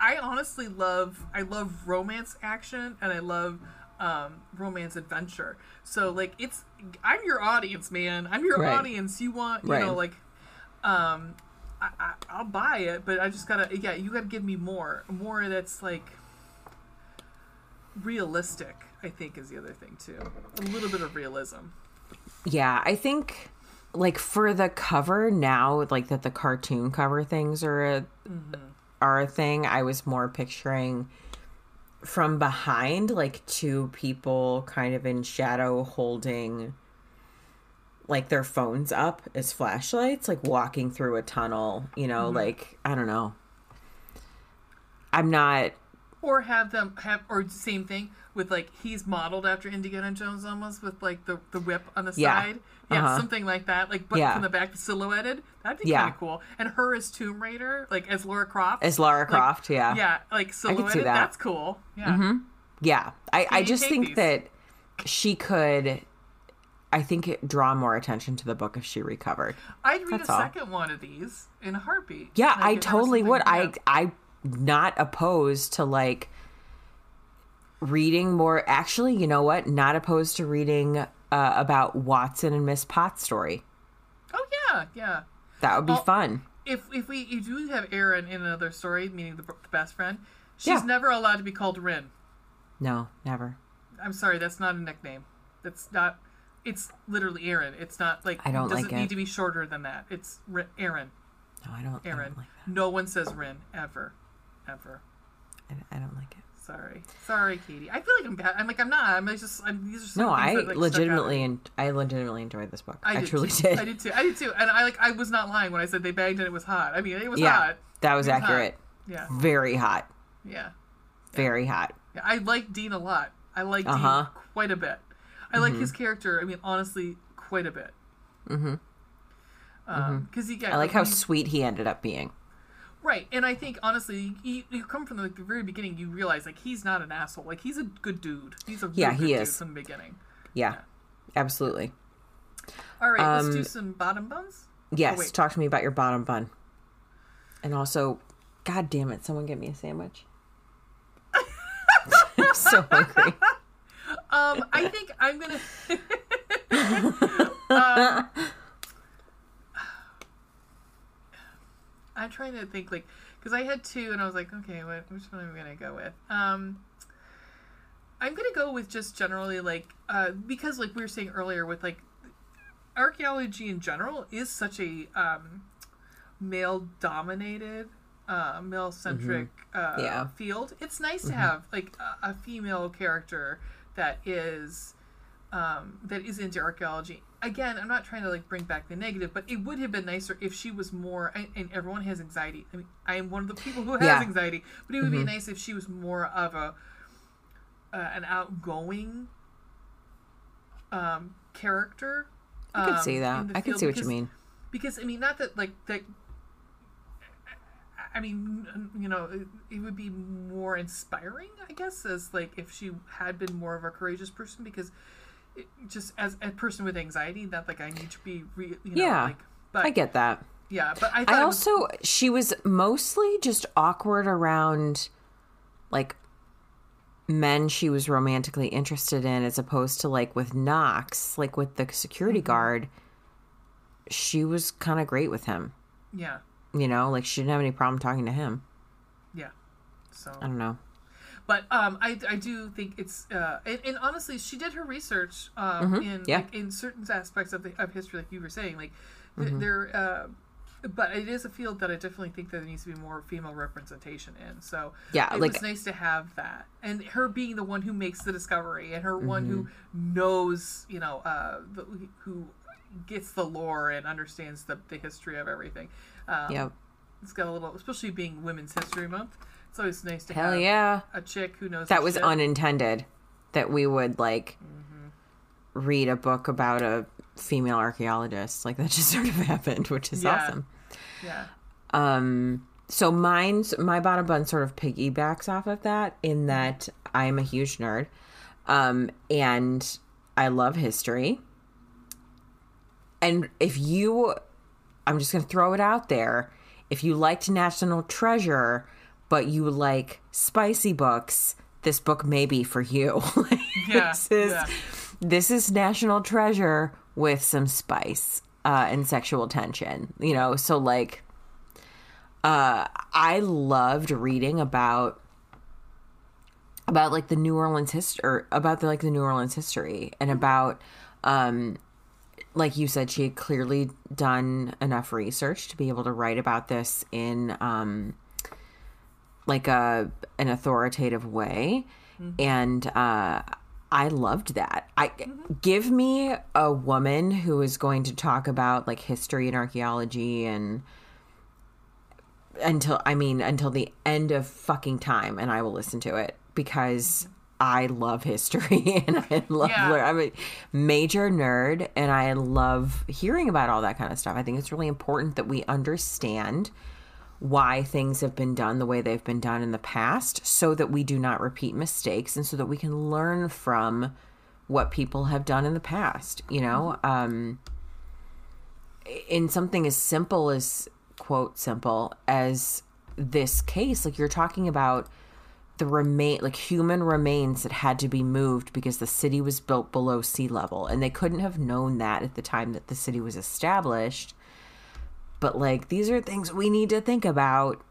I honestly love, I love romance action and I love um, romance adventure. So, like, it's, I'm your audience, man. I'm your right. audience. You want, you right. know, like, um, I, I, I'll buy it, but I just gotta, yeah, you gotta give me more. More that's, like, realistic, I think, is the other thing, too. A little bit of realism. Yeah, I think... like, for the cover now, like, that the cartoon cover things are a... Mm-hmm. are a thing. I was more picturing from behind, like two people kind of in shadow holding like their phones up as flashlights, like walking through a tunnel, you know, mm-hmm. like, I don't know. I'm not. Or have them have, or same thing with like, he's modeled after Indiana Jones almost with like the, the whip on the yeah. side. Yeah. Uh-huh. Something like that. Like, but yeah. from the back silhouetted. That'd be yeah. kind of cool. And her as Tomb Raider, like as Lara Croft. As Lara Croft. Like, yeah. Yeah. Like silhouetted. I could see that. That's cool. Yeah. Mm-hmm. Yeah. I, I just think these. that she could, I think it draw more attention to the book if she recovered. I'd read That's a all. second one of these in a heartbeat. Yeah, like I totally would. I, I'm not opposed to like reading more. Actually, you know what? Not opposed to reading uh, about Watson and Miss Potts' story. Oh, yeah. Yeah. That would be well, fun. If if we you do have Erin in another story, meaning the, the best friend, she's yeah. never allowed to be called Rin. No, never. I'm sorry. That's not a nickname. That's not. It's literally Erin. It's not like I don't doesn't like it. need to be shorter than that. It's R- Erin. No, I don't. Erin. I don't like that. No one says Rin ever, ever. I, I don't like it. Sorry, sorry, Katie. I feel like I'm bad. I'm like I'm not. I'm just. I'm, these are some no. I that, like, legitimately and I legitimately enjoyed this book. I, I did truly too. did. I did too. I did too. And I like. I was not lying when I said they banged and it was hot. I mean, it was yeah, hot. That was, was accurate. Hot. Yeah. Very hot. Yeah. Very yeah. hot. Yeah, I like Dean a lot. I like uh-huh. Dean quite a bit. I like mm-hmm. his character. I mean, honestly, quite a bit. Mm-hmm. Um, because mm-hmm. he, yeah, I like he, how sweet he ended up being. Right, and I think honestly, you, you come from the, like, the very beginning. You realize like he's not an asshole. Like he's a good dude. He's a yeah, good he dude is from the beginning. Yeah, yeah. absolutely. All right, um, let's do some bottom buns. Yes, oh, talk to me about your bottom bun. And also, God damn it, someone get me a sandwich. I'm so hungry. Um, I think I'm gonna. um, I'm trying to think, like, because I had two, and I was like, okay, what, which one am I gonna go with? Um, I'm gonna go with just generally, like, uh, because like we were saying earlier, with like archaeology in general is such a um, male-dominated. Uh, male-centric mm-hmm. uh, yeah. field. It's nice mm-hmm. to have like a, a female character that is um, that is into archaeology. Again, I'm not trying to like bring back the negative, but it would have been nicer if she was more. And, and everyone has anxiety. I mean, I am one of the people who has yeah. anxiety, but it would mm-hmm. be nice if she was more of a uh, an outgoing um, character. I could um, see that. I could see what because, you mean. Because I mean, not that like that. I mean, you know, it, it would be more inspiring, I guess, as like if she had been more of a courageous person, because it, just as a person with anxiety, not like I need to be, re, you know, yeah, like, but, I get that. Yeah, but I, I also, was, she was mostly just awkward around like men she was romantically interested in, as opposed to like with Knox, like with the security mm-hmm. guard, she was kind of great with him. Yeah. You know, like she didn't have any problem talking to him. Yeah. So I don't know. But um, I, I do think it's uh, and, and honestly, she did her research um, mm-hmm. in yeah. like, in certain aspects of the, of history, like you were saying, like th- mm-hmm. there. Uh, but it is a field that I definitely think that there needs to be more female representation in. So yeah, it like, was nice to have that, and her being the one who makes the discovery, and her mm-hmm. one who knows, you know, uh, the, who gets the lore and understands the the history of everything. Um, yep. It's got a little, especially being Women's History Month. It's always nice to Hell have yeah. a chick who knows. That was shit. Unintended that we would like mm-hmm. read a book about a female archaeologist. Like that just sort of happened, which is yeah. awesome. Yeah. Um. So mine's my bottom bun sort of piggybacks off of that, in that I'm a huge nerd, um, and I love history. And if you. I'm just going to throw it out there. If you liked National Treasure, but you like spicy books, this book may be for you. yeah, this is yeah. this is National Treasure with some spice uh, and sexual tension. You know, so like, uh, I loved reading about about like the New Orleans history, about the, like the New Orleans history, and about. Um, Like you said, she had clearly done enough research to be able to write about this in um, like a an authoritative way. Mm-hmm. And uh, I loved that. I mm-hmm. Give me a woman who is going to talk about like history and archaeology and until I mean until the end of fucking time, and I will listen to it because I love history and I love yeah. learn. I'm a major nerd and I love hearing about all that kind of stuff. I think it's really important that we understand why things have been done the way they've been done in the past so that we do not repeat mistakes and so that we can learn from what people have done in the past, you know, um, in something as simple as quote simple as this case. Like, you're talking about the remain like human remains that had to be moved because the city was built below sea level, and they couldn't have known that at the time that the city was established. But like, these are things we need to think about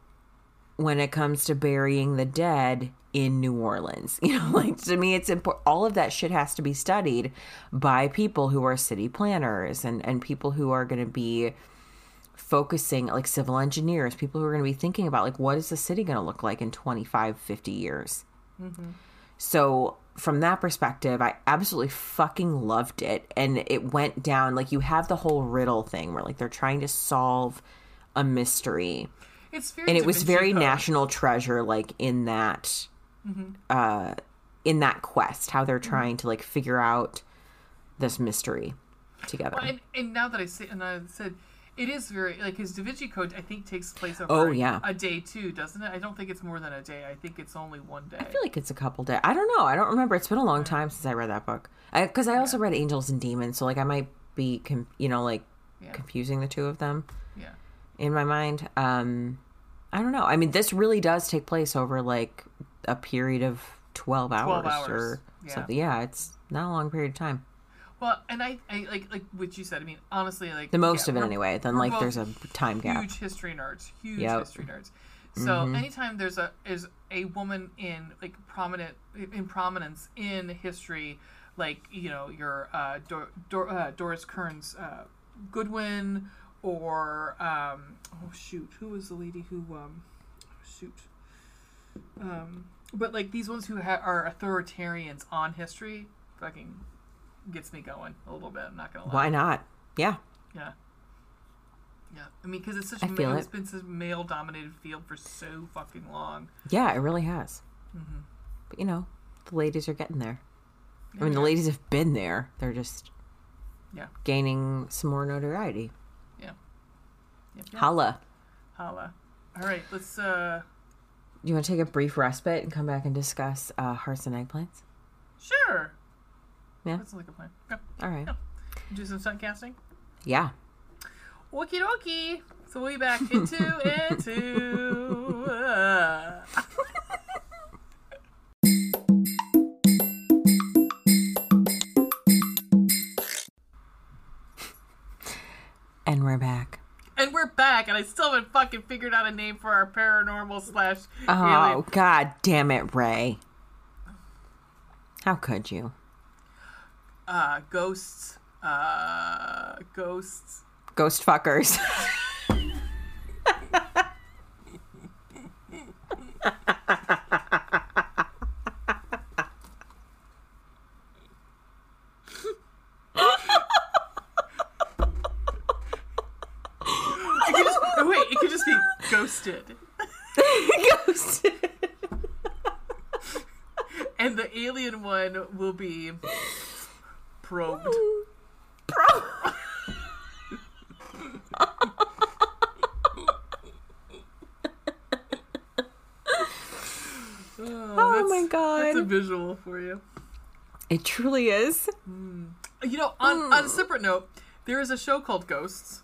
when it comes to burying the dead in New Orleans. You know, like, to me, it's important. All of that shit has to be studied by people who are city planners and, and people who are going to be focusing, like civil engineers, people who are going to be thinking about like, what is the city going to look like in twenty-five, fifty years? Mm-hmm. So from that perspective, I absolutely fucking loved it. And it went down, like, you have the whole riddle thing where like they're trying to solve a mystery. It's very and it was very code. National Treasure, like in that, mm-hmm. uh, in that quest, how they're trying mm-hmm. to like figure out this mystery together. Well, and, and now that I say, and I said, it is very, like, his Da Vinci Code, I think, takes place over oh, yeah. a day, too, doesn't it? I don't think it's more than a day. I think it's only one day. I feel like it's a couple days. I don't know. I don't remember. It's been a long time since I read that book. Because I, I also yeah. read Angels and Demons, so, like, I might be, com- you know, like, yeah. confusing the two of them yeah. in my mind. Um, I don't know. I mean, this really does take place over, like, a period of twelve hours, twelve hours. Or yeah. something. Yeah, it's not a long period of time. Well, and I, I like like what you said. I mean, honestly, like the most yeah, of it anyway. Then like there's a time gap. Huge history nerds, huge yep. history nerds. So mm-hmm. anytime there's a is a woman in like prominent in prominence in history, like, you know, your uh, Dor, Dor, uh, Doris Kearns uh, Goodwin, or um, oh shoot, who was the lady who um, shoot. Um, but like these ones who ha- are authoritarians on history, fucking. Gets me going a little bit. I'm not gonna lie. Why not? Yeah. Yeah. Yeah. I mean, because it's such. I ma- feel it. It's been such a male-dominated field for so fucking long. Yeah, it really has. Mm-hmm. But you know, the ladies are getting there. Yeah, I mean, yeah. the ladies have been there. They're just. Yeah. Gaining some more notoriety. Yeah. Yep, yep. Holla. Holla. All right. Let's. uh You want to take a brief respite and come back and discuss uh, hearts and eggplants? Sure. Yeah. That sounds like a plan. Yeah. All right. Yeah. Do some stunt casting? Yeah. Okie dokie. So we'll be back in two and two. Uh. And we're back. And we're back, and I still haven't fucking figured out a name for our paranormal slash. Oh, god damn it, Ray. How could you? Uh, ghosts, uh, ghosts, ghost fuckers. It could just, oh wait, it could just be ghosted. Ghosted. And the alien one will be. Probed. Probed. Oh, my god. That's a visual for you. It truly is. Mm. You know, on, mm. on a separate note, there is a show called Ghosts.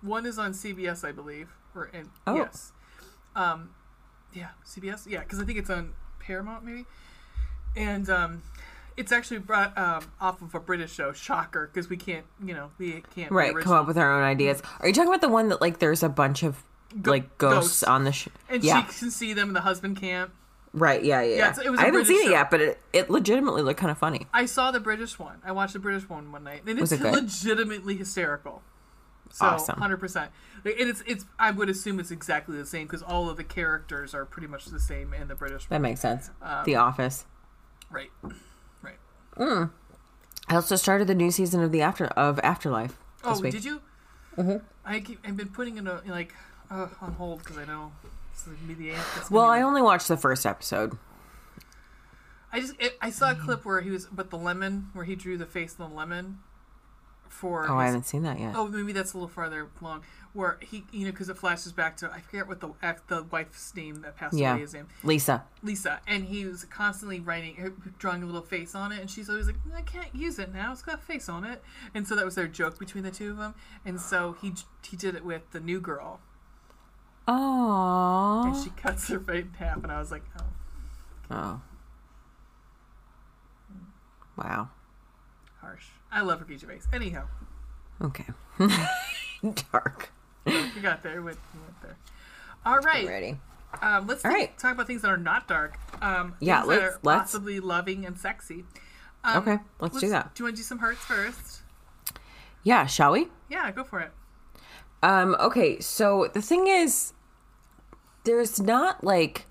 One is on C B S, I believe. Or and, oh. Yes. Um, yeah, C B S? Yeah, because I think it's on Paramount, maybe. And, um... it's actually brought um, off of a British show, shocker, because we can't, you know, we can't right come up with our own ideas. Are you talking about the one that like there's a bunch of Go- like ghosts, ghosts on the show, and yeah. she can see them, and the husband can't? Right? Yeah, yeah. yeah so it was I haven't British seen show. It yet, but it, it legitimately looked kind of funny. I saw the British one. I watched the British one one night, and it's was it good? Legitimately hysterical. So, awesome. one hundred percent. And it's, it's, I would assume it's exactly the same because all of the characters are pretty much the same in the British one. That makes sense. Um, The Office. Right. Right. Mm. I also started the new season of the after of Afterlife. Oh, week. Did you? Mm-hmm. I keep, I've been putting it on, like, uh, on hold because I know it's going to be the eighth. Well, I only watched the first episode. I just it, I saw a clip where he was, but the lemon, where he drew the face of the lemon. For oh, his, I haven't seen that yet. Oh, maybe that's a little farther along. Where he, you know, because it flashes back to, I forget what the the wife's name that passed yeah. away is named. Lisa. Lisa, and he was constantly writing, drawing a little face on it, and she's always like, "I can't use it now; it's got a face on it." And so that was their joke between the two of them. And so he he did it with the new girl. Oh. And she cuts her face in half, and I was like, oh. Oh. Wow. Harsh. I love Ricky Gervais. Anyhow. Okay. Dark. You got there. You went there. All right. I'm ready. Um, let's All think, right. talk about things that are not dark. Um, yeah, let's. That are let's. Possibly loving and sexy. Um, okay, let's, let's do that. Do you want to do some hearts first? Yeah, shall we? Yeah, go for it. Um, okay, so the thing is, there's not like,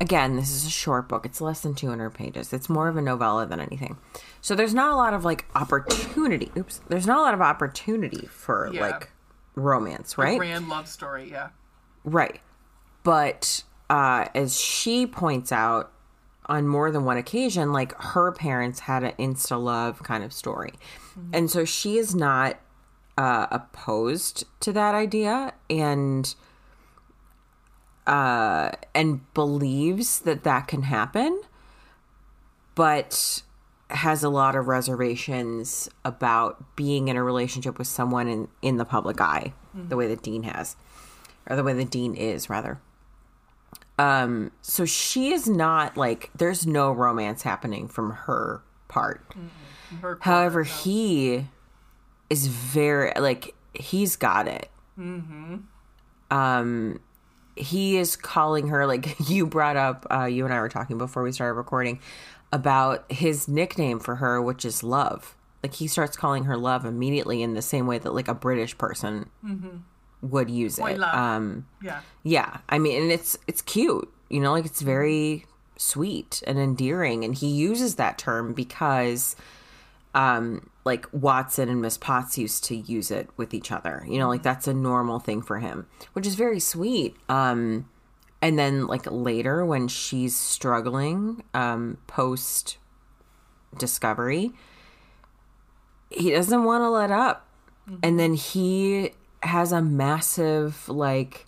again, this is a short book. It's less than two hundred pages. It's more of a novella than anything. So there's not a lot of like opportunity. Oops. There's not a lot of opportunity for yeah. like romance, right? A grand love story, yeah. Right. But uh, as she points out on more than one occasion, like her parents had an insta love kind of story. Mm-hmm. And so she is not uh, opposed to that idea and Uh, and believes that that can happen, but has a lot of reservations about being in a relationship with someone in, in the public eye, mm-hmm. the way that Dean has, or the way that Dean is, rather. Um, so she is not, like, there's no romance happening from her part. Mm-hmm. Her However, herself. He is very, like, he's got it. Mm-hmm. Um... He is calling her, like you brought up, uh, you and I were talking before we started recording, about his nickname for her, which is Love. Like, he starts calling her Love immediately in the same way that, like, a British person mm-hmm. would use Boy, it. Love. Um, yeah. Yeah. I mean, and it's, it's cute. You know, like, it's very sweet and endearing. And he uses that term because, um, like, Watson and Miss Potts used to use it with each other. You know, like, that's a normal thing for him, which is very sweet. Um, and then, like, later when she's struggling um, post-discovery, he doesn't want to let up. Mm-hmm. And then he has a massive, like,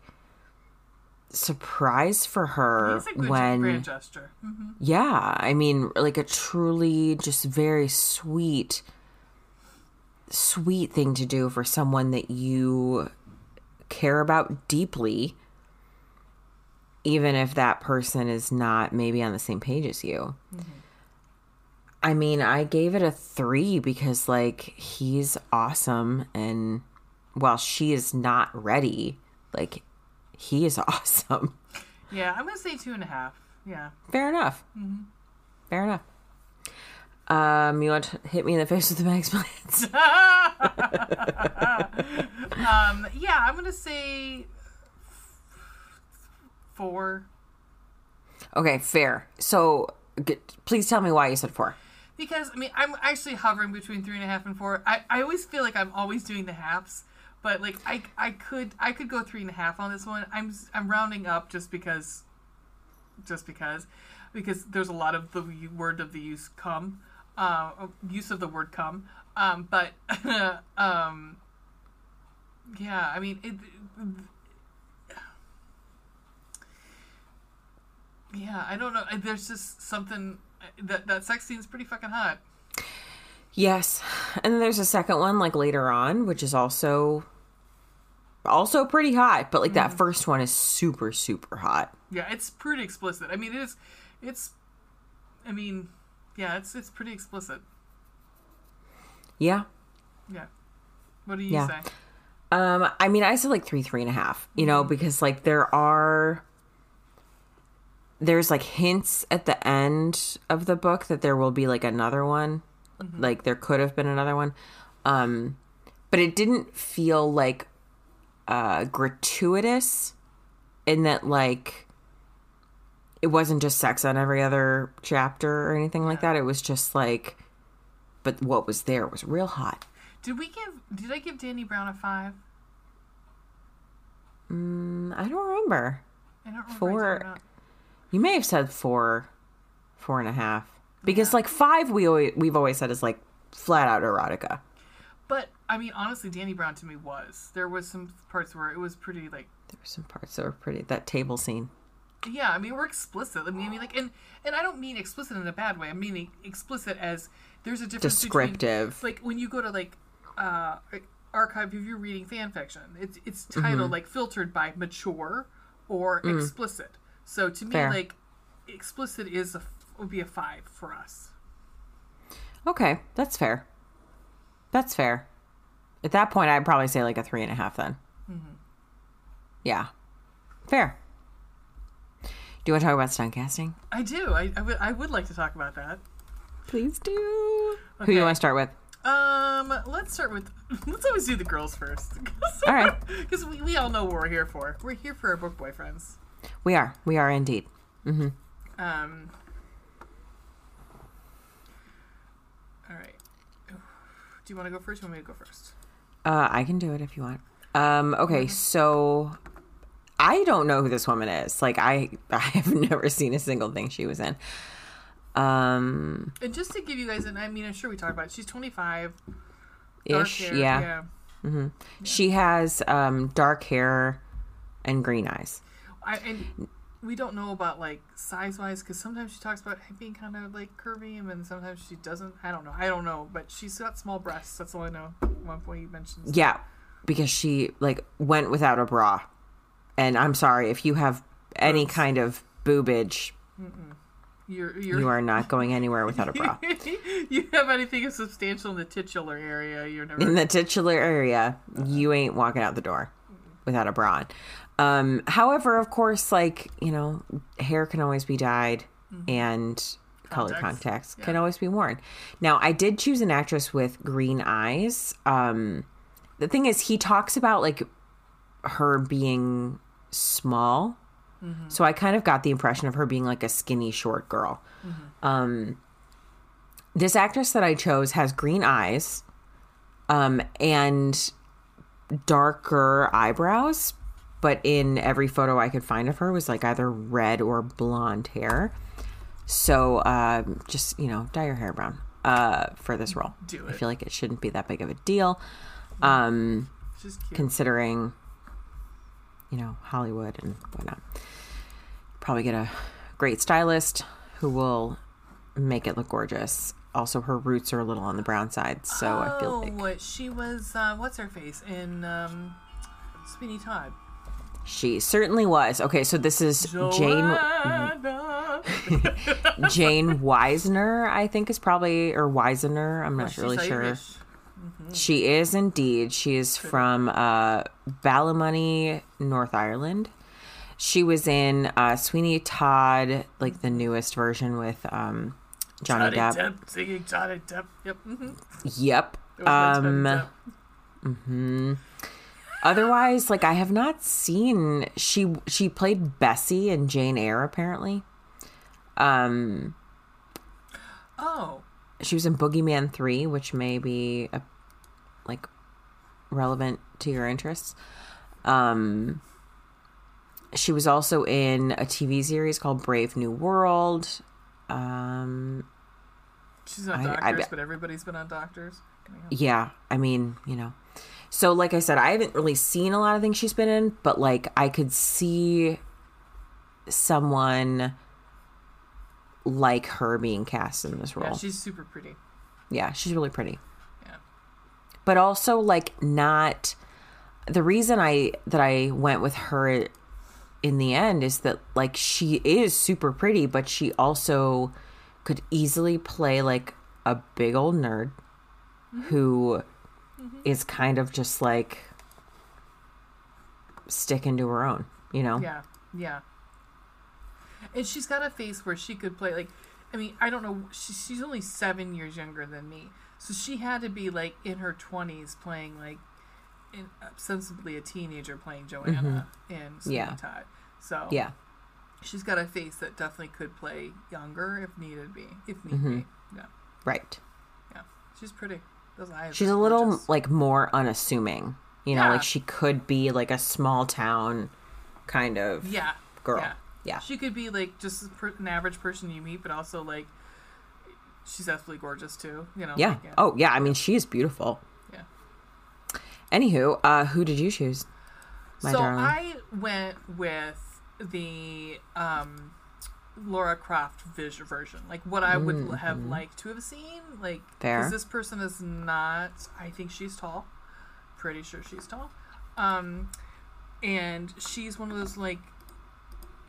surprise for her. It's a good when grand gesture. Mm-hmm. Yeah, I mean, like, a truly just very sweet... sweet thing to do for someone that you care about deeply, even if that person is not maybe on the same page as you. Mm-hmm. I mean, I gave it a three because, like, he's awesome, and while she is not ready, like, he is awesome. Yeah, I'm gonna say two and a half. Yeah, fair enough. Mm-hmm. Fair enough. Um, you want to hit me in the face with the bag splits? um, yeah, I'm going to say four. Okay, fair. So g- please tell me why you said four. Because, I mean, I'm actually hovering between three and a half and four. I, I always feel like I'm always doing the halves, but like I I could I could go three and a half on this one. I'm I'm rounding up just because, just because, because there's a lot of the word of the use come. Uh, use of the word "come," um, but um, yeah, I mean, it, it, yeah, I don't know. There's just something that that sex scene's pretty fucking hot. Yes, and then there's a second one like later on, which is also also pretty hot. But like mm-hmm. that first one is super super hot. Yeah, it's pretty explicit. I mean, it's it's, I mean. Yeah, it's it's pretty explicit. Yeah. Yeah. What do you yeah. say? Um, I mean, I said like three, three and a half, you mm-hmm. know, because like there are, there's like hints at the end of the book that there will be like another one. Mm-hmm. Like there could have been another one. Um, but it didn't feel like uh, gratuitous in that, like, it wasn't just sex on every other chapter or anything like that. It was just like, but what was there was real hot. Did we give, did I give Danny Brown a five? Mm, I don't remember. I don't remember. Four. You may have said four, four and a half. Because, yeah. like, five we always, we've always said is, like, flat-out erotica. But, I mean, honestly, Danny Brown to me was. There was some parts where it was pretty, like... There were some parts that were pretty... That table scene. Yeah, I mean, we're explicit. I mean, I mean like, and, and I don't mean explicit in a bad way. I mean explicit as there's a difference descriptive. Between... Like, when you go to, like, uh, archive, if you're reading fan fiction, it's, it's titled, mm-hmm. like, filtered by mature or mm. explicit. So, to me, Fair. like, explicit is a... would be a five for us. Okay, that's fair. That's fair. At that point, I'd probably say like a three and a half then. Mm-hmm. Yeah. Fair. Do you want to talk about stunt casting? I do. I, I, w- I would like to talk about that. Please do. Okay. Who do you want to start with? Um, let's start with, let's always do the girls first. All right. Because we, we all know what we're here for. We're here for our book boyfriends. We are. We are indeed. Mm-hmm. Um... All right. Do you want to go first or do you want me to go first? Uh, I can do it if you want. Um, okay, so I don't know who this woman is. Like, I I have never seen a single thing she was in. Um, and just to give you guys an, I mean, I'm sure we talked about it. She's twenty-five. Ish, yeah. Yeah. Mm-hmm. yeah. She has um, dark hair and green eyes. I, and... We don't know about, like, size-wise, because sometimes she talks about being kind of, like, curvy, and then sometimes she doesn't. I don't know. I don't know. But she's got small breasts. That's all I know. At one point you mentioned. Yeah, because she, like, went without a bra. And I'm sorry, if you have any Gross. kind of boobage, you're, you're... you are not going anywhere without a bra. You have anything substantial in the titular area, you're never... In the titular area, uh-huh. you ain't walking out the door without a bra on. Um, however, of course, like, you know, hair can always be dyed mm-hmm. and contacts. color contacts yeah. can always be worn. Now, I did choose an actress with green eyes. Um, the thing is, he talks about, like, her being small. Mm-hmm. So I kind of got the impression of her being, like, a skinny, short girl. Mm-hmm. Um, this actress that I chose has green eyes um, and darker eyebrows. But in every photo I could find of her was, like, either red or blonde hair. So uh, just, you know, dye your hair brown uh, for this role. Do it. I feel like it shouldn't be that big of a deal. Um, just cute. Considering, you know, Hollywood and whatnot. Probably get a great stylist who will make it look gorgeous. Also, her roots are a little on the brown side. So oh, I feel like... she was, uh, what's her face, in um, Sweeney Todd. She certainly was. Okay, so this is Joanna. Jane Jane Weisner, I think is probably, or Weisner. I'm not well, really sure. Mm-hmm. She is indeed. She is from uh, Ballymoney, North Ireland. She was in uh, Sweeney Todd, like the newest version with um, Johnny, Johnny Depp. Depp. Singing Johnny Depp. Yep. Mm-hmm. Yep. Um, Depp. Mm-hmm. Otherwise, like, I have not seen... She she played Bessie in Jane Eyre, apparently. Um, oh. She was in Boogeyman three, which may be, a, like, relevant to your interests. Um, she was also in a T V series called Brave New World. Um, She's on Doctors, I, I, but everybody's been on Doctors. Yeah, I mean, you know. So, like I said, I haven't really seen a lot of things she's been in, but, like, I could see someone like her being cast in this role. Yeah, she's super pretty. Yeah, she's really pretty. Yeah. But also, like, not... The reason I that I went with her in the end is that, like, she is super pretty, but she also could easily play, like, a big old nerd mm-hmm. who... Mm-hmm. is kind of just like sticking to her own, you know? Yeah, yeah. And she's got a face where she could play, like, I mean, I don't know, she, she's only seven years younger than me. So she had to be like in her twenties playing like in, ostensibly a teenager playing Joanna mm-hmm. in Sweeney yeah. Todd. So yeah. she's got a face that definitely could play younger if needed be. If need mm-hmm. be. Yeah. Right. Yeah. She's pretty. Those eyes she's are a little gorgeous. Like more unassuming. You know, yeah. like she could be like a small town kind of yeah. girl. Yeah. yeah. She could be like just an average person you meet, but also like she's absolutely gorgeous too. You know. Yeah. Like, yeah. Oh yeah. I mean, she is beautiful. Yeah. Anywho, uh, who did you choose? My so darling? I went with the um Laura Croft vision version, like what I would mm-hmm. have liked to have seen, like because this person is not, I think she's tall, pretty sure she's tall, um and she's one of those, like,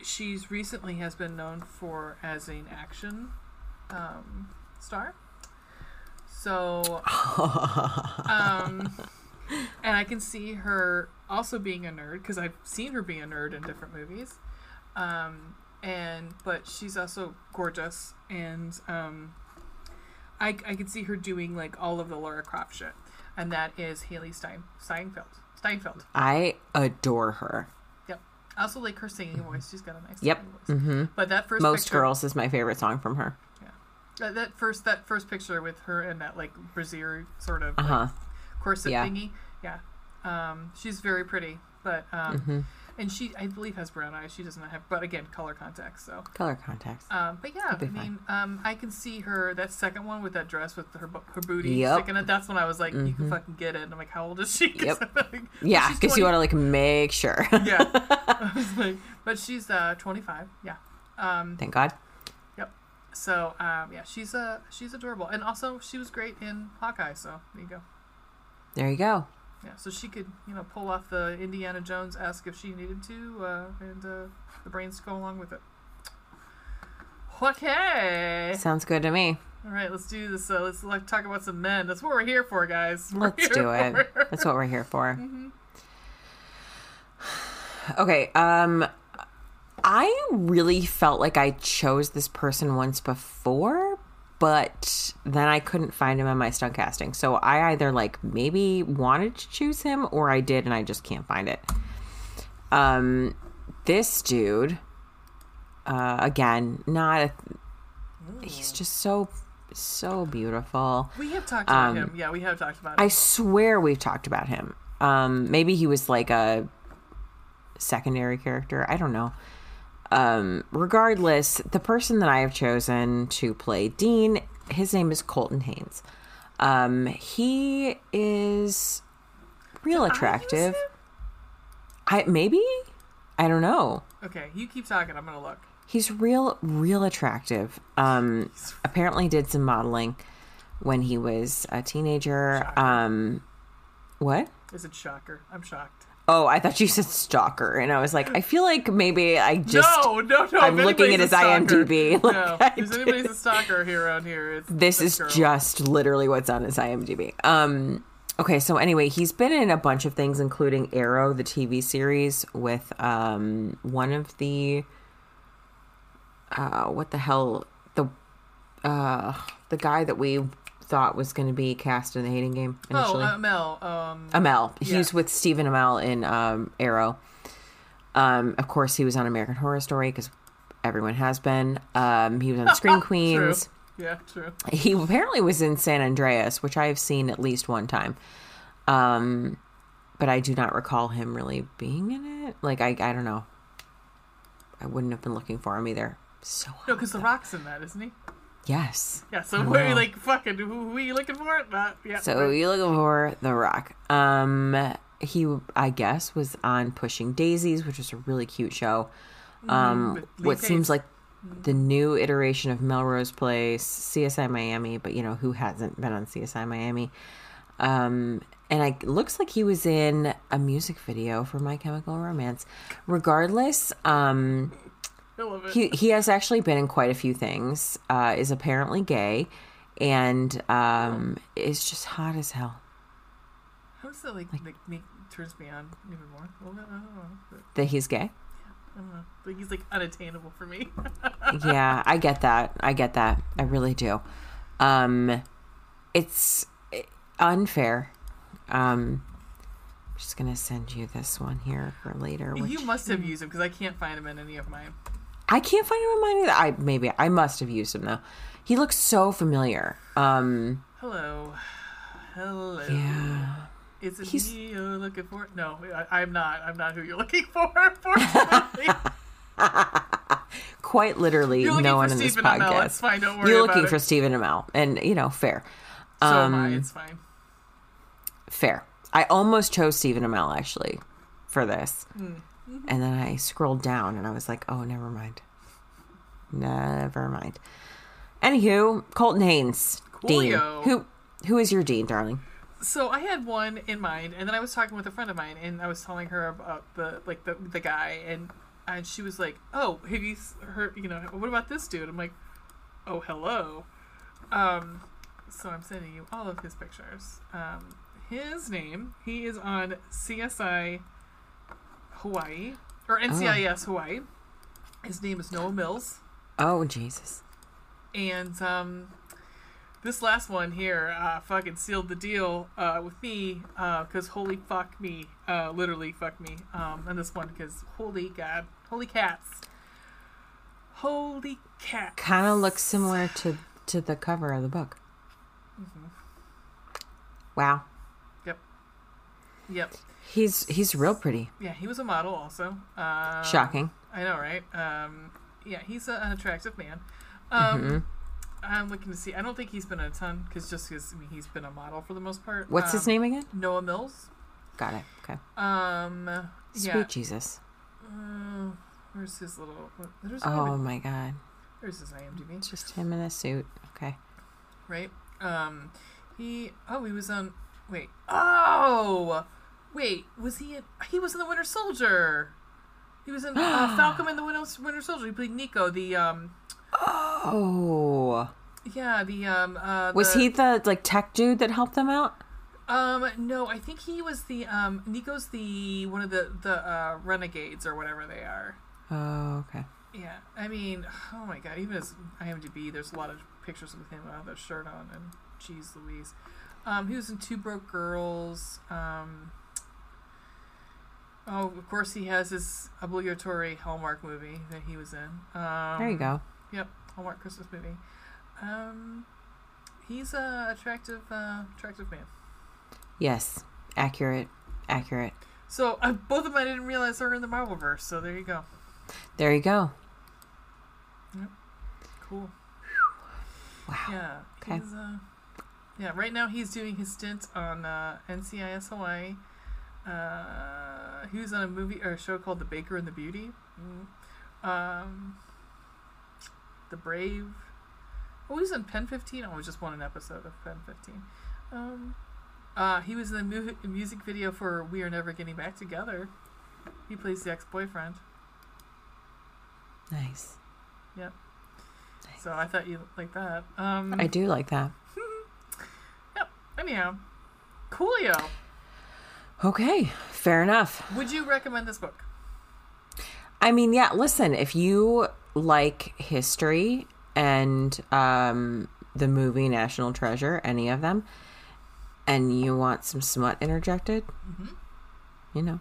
she's recently has been known for as an action um star, so um and I can see her also being a nerd, because I've seen her be a nerd in different movies. Um, and but she's also gorgeous, and um, I I could see her doing like all of the Laura Croft shit, and that is Haley Stein, Steinfeld. Steinfeld. I adore her. Yep. I also like her singing voice. She's got a nice yep. singing voice. Mm-hmm. But that first Most picture, Girls is my favorite song from her. Yeah. That, that first that first picture with her and that like brassiere sort of uh-huh. like, corset yeah. thingy. Yeah. Um, she's very pretty, but um, mm-hmm. and she I believe has brown eyes. She doesn't have, but again, color contacts. So color contacts. Um, but yeah, I fine. mean, um, I can see her. That second one with that dress with her her booty yep. sticking it. That's when I was like, mm-hmm. you can fucking get it. And I'm like, how old is she? Cause yep. like, yeah, because you want to like make sure. yeah. I was like, but she's uh, twenty-five. Yeah. Um, Thank God. Yep. So um, yeah, she's a uh, she's adorable, and also she was great in Hawkeye. So there you go. There you go. Yeah, so she could, you know, pull off the Indiana Jones esque if she needed to, uh, and uh, the brains go along with it. Okay. Sounds good to me. All right, let's do this. Uh, let's like, talk about some men. That's what we're here for, guys. We're let's do it. For. That's what we're here for. Mm-hmm. Okay. Um, I really felt like I chose this person once before, but then I couldn't find him in my stunt casting. So I either like maybe wanted to choose him or I did and I just can't find it. Um, this dude, uh, again, not, a, he's just so, so beautiful. We have talked about um, him. Yeah, we have talked about him. I swear we've talked about him. Um, maybe he was like a secondary character. I don't know. Um, regardless, the person that I have chosen to play Dean, his name is Colton Haynes. Um, he is real Did attractive. I, I maybe? I don't know. Okay, you keep talking. I'm going to look. He's real, real attractive. Um, apparently did some modeling when he was a teenager. Shocker. Um, what? Is it shocker? I'm shocked. Oh, I thought you said stalker, and I was like, I feel like maybe I just no, no, no. I'm looking at his IMDb. Like no, if there's anybody's a stalker here around here, it's this, this is girl. Just literally what's on his IMDb. Um, okay, so anyway, he's been in a bunch of things, including Arrow, the T V series, with um one of the uh what the hell the uh the guy that we thought was going to be cast in The Hating Game initially. Oh, uh, Amell. Um, Amell. Yeah. He's with Stephen Amell in um, Arrow. Um, of course, he was on American Horror Story because everyone has been. Um, he was on Scream Queens. True. Yeah, true. He apparently was in San Andreas, which I have seen at least one time. Um, but I do not recall him really being in it. Like, I, I don't know. I wouldn't have been looking for him either. So no, because The Rock's in that, isn't he? Yes. Yeah, so wow. we're like, fucking, who, who are you looking for? Not, yeah. So you're looking for The Rock. Um, he, I guess, was on Pushing Daisies, which was a really cute show. Um, mm, what seems like the new iteration of Melrose Place, C S I Miami, but, you know, who hasn't been on C S I Miami? Um, and it looks like he was in a music video for My Chemical Romance. Regardless, um... He he has actually been in quite a few things, uh, is apparently gay, and um, is just hot as hell. How does that, like, like, make, make, turns me on even more? I don't know. That he's gay? Yeah, I don't know. Like, he's, like, unattainable for me. Yeah, I get that. I get that. I really do. Um, it's unfair. Um, I'm just going to send you this one here for later. Which... You must have used them because I can't find them in any of mine. I can't find him in mine either. I, maybe I must have used him though. He looks so familiar. Um, hello. Hello. Yeah. Is it He's... me you're looking for? No, I, I'm not. I'm not who you're looking for, unfortunately. Quite literally, no one in this podcast. It's fine, don't worry about it. You're looking for Stephen Amell, and you know, fair. So um, am I. It's fine. Fair. I almost chose Stephen Amell actually for this, mm-hmm. and then I scrolled down and I was like, oh, never mind, never mind. Anywho, Colton Haynes, Coolio. Dean. Who who is your Dean, darling? So I had one in mind, and then I was talking with a friend of mine, and I was telling her about the like the the guy and. And she was like, "Oh, have you heard? You know, what about this dude?" I'm like, "Oh, hello." Um, so I'm sending you all of his pictures. Um, his name. He is on C S I Hawaii or N C I S oh. Hawaii. His name is Noah Mills. Oh Jesus! And um, this last one here uh, fucking sealed the deal uh, with me because uh, holy fuck me, uh, literally fuck me. Um, and this one because holy god. Holy cats. Holy cats. Kind of looks similar to, to the cover of the book. Mm-hmm. Wow. Yep. Yep. He's he's real pretty. Yeah, he was a model also. Um, Shocking. I know, right? Um, yeah, he's a, an attractive man. Um, mm-hmm. I'm looking to see. I don't think he's been in a ton, because just because I mean, he's been a model for the most part. What's um, his name again? Noah Mills. Got it. Okay. Um, Sweet yeah. Jesus. Uh, where's his little there's oh my god there's his I M D B just him in a suit okay right um he oh he was on wait oh wait was he in, he was in the Winter Soldier he was in uh, Falcon and the Winter Soldier he played Nico the um oh yeah the um uh, was the, he the like tech dude that helped them out? Um, no, I think he was the, um, Nico's the, one of the, the, uh, renegades or whatever they are. Oh, okay. Yeah. I mean, oh my God, even as I M D B, there's a lot of pictures with him without a shirt on and geez Louise. Um, he was in Two Broke Girls. Um, oh, of course he has his obligatory Hallmark movie that he was in. Um, there you go. Yep. Hallmark Christmas movie. Um, he's a attractive, uh, attractive man. Yes, accurate, accurate. So uh, both of them I didn't realize are in the Marvelverse. So there you go. There you go. Yep. Cool. Wow. Yeah. Okay. He's, uh, yeah. Right now he's doing his stint on uh, N C I S Hawaii. Uh, he was on a movie or a show called The Baker and the Beauty. Mm-hmm. Um, the Brave. Oh, he was on Pen fifteen. Oh, it was just one an episode of Pen fifteen. Um. Uh, he was in the mu- music video for We Are Never Getting Back Together. He plays the ex-boyfriend. Nice. Yep. Nice. So I thought you like that. Um, I do like that. Yep. Anyhow. Coolio. Okay. Fair enough. Would you recommend this book? I mean, yeah, listen, if you like history and um, the movie National Treasure, any of them, and you want some smut interjected? Mm-hmm. You know,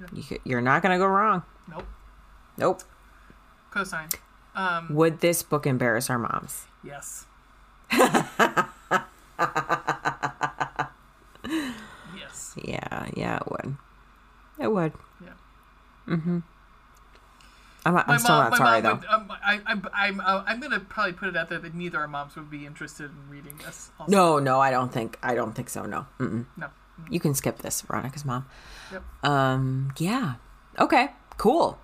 yeah. you, you're not going to go wrong. Nope. Nope. Cosine. Um, Would this book embarrass our moms? Yes. Yes. Yeah, yeah, it would. It would. Yeah. Mm-hmm. I'm, I'm mom, still not sorry, though. Would, um, I, I'm, I'm, uh, I'm going to probably put it out there that neither our moms would be interested in reading this. Also. No, no, I don't think. I don't think so, no. Mm-mm. No. Mm-hmm. You can skip this, Veronica's mom. Yep. Um, yeah. Okay, cool.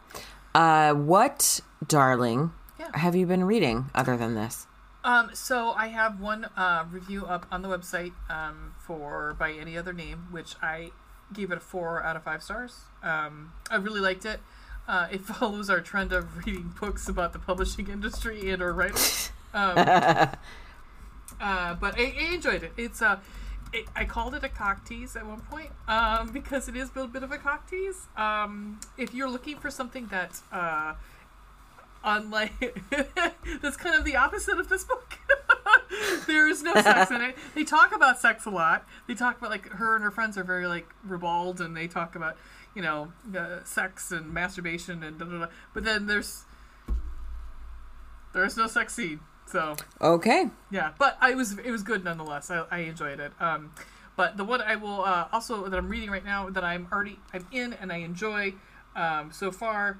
Uh, what, darling, yeah. have you been reading other than this? Um, so I have one uh, review up on the website um, for By Any Other Name, which I gave it a four out of five stars. Um, I really liked it. Uh, it follows our trend of reading books about the publishing industry and or writers. Um, uh, but I, I enjoyed it. It's uh, it, I called it a cock tease at one point um, because it is a bit of a cock tease. Um, if you're looking for something that's uh, unlike that's kind of the opposite of this book, There is no sex in it. They talk about sex a lot. They talk about, like, her and her friends are very, like, ribald, and they talk about, you know, uh, sex and masturbation and da da da. But then there's there's no sex scene. So okay, yeah. But I was it was good nonetheless. I, I enjoyed it. Um, but the one I will uh, also that I'm reading right now that I'm already I'm in and I enjoy um, so far.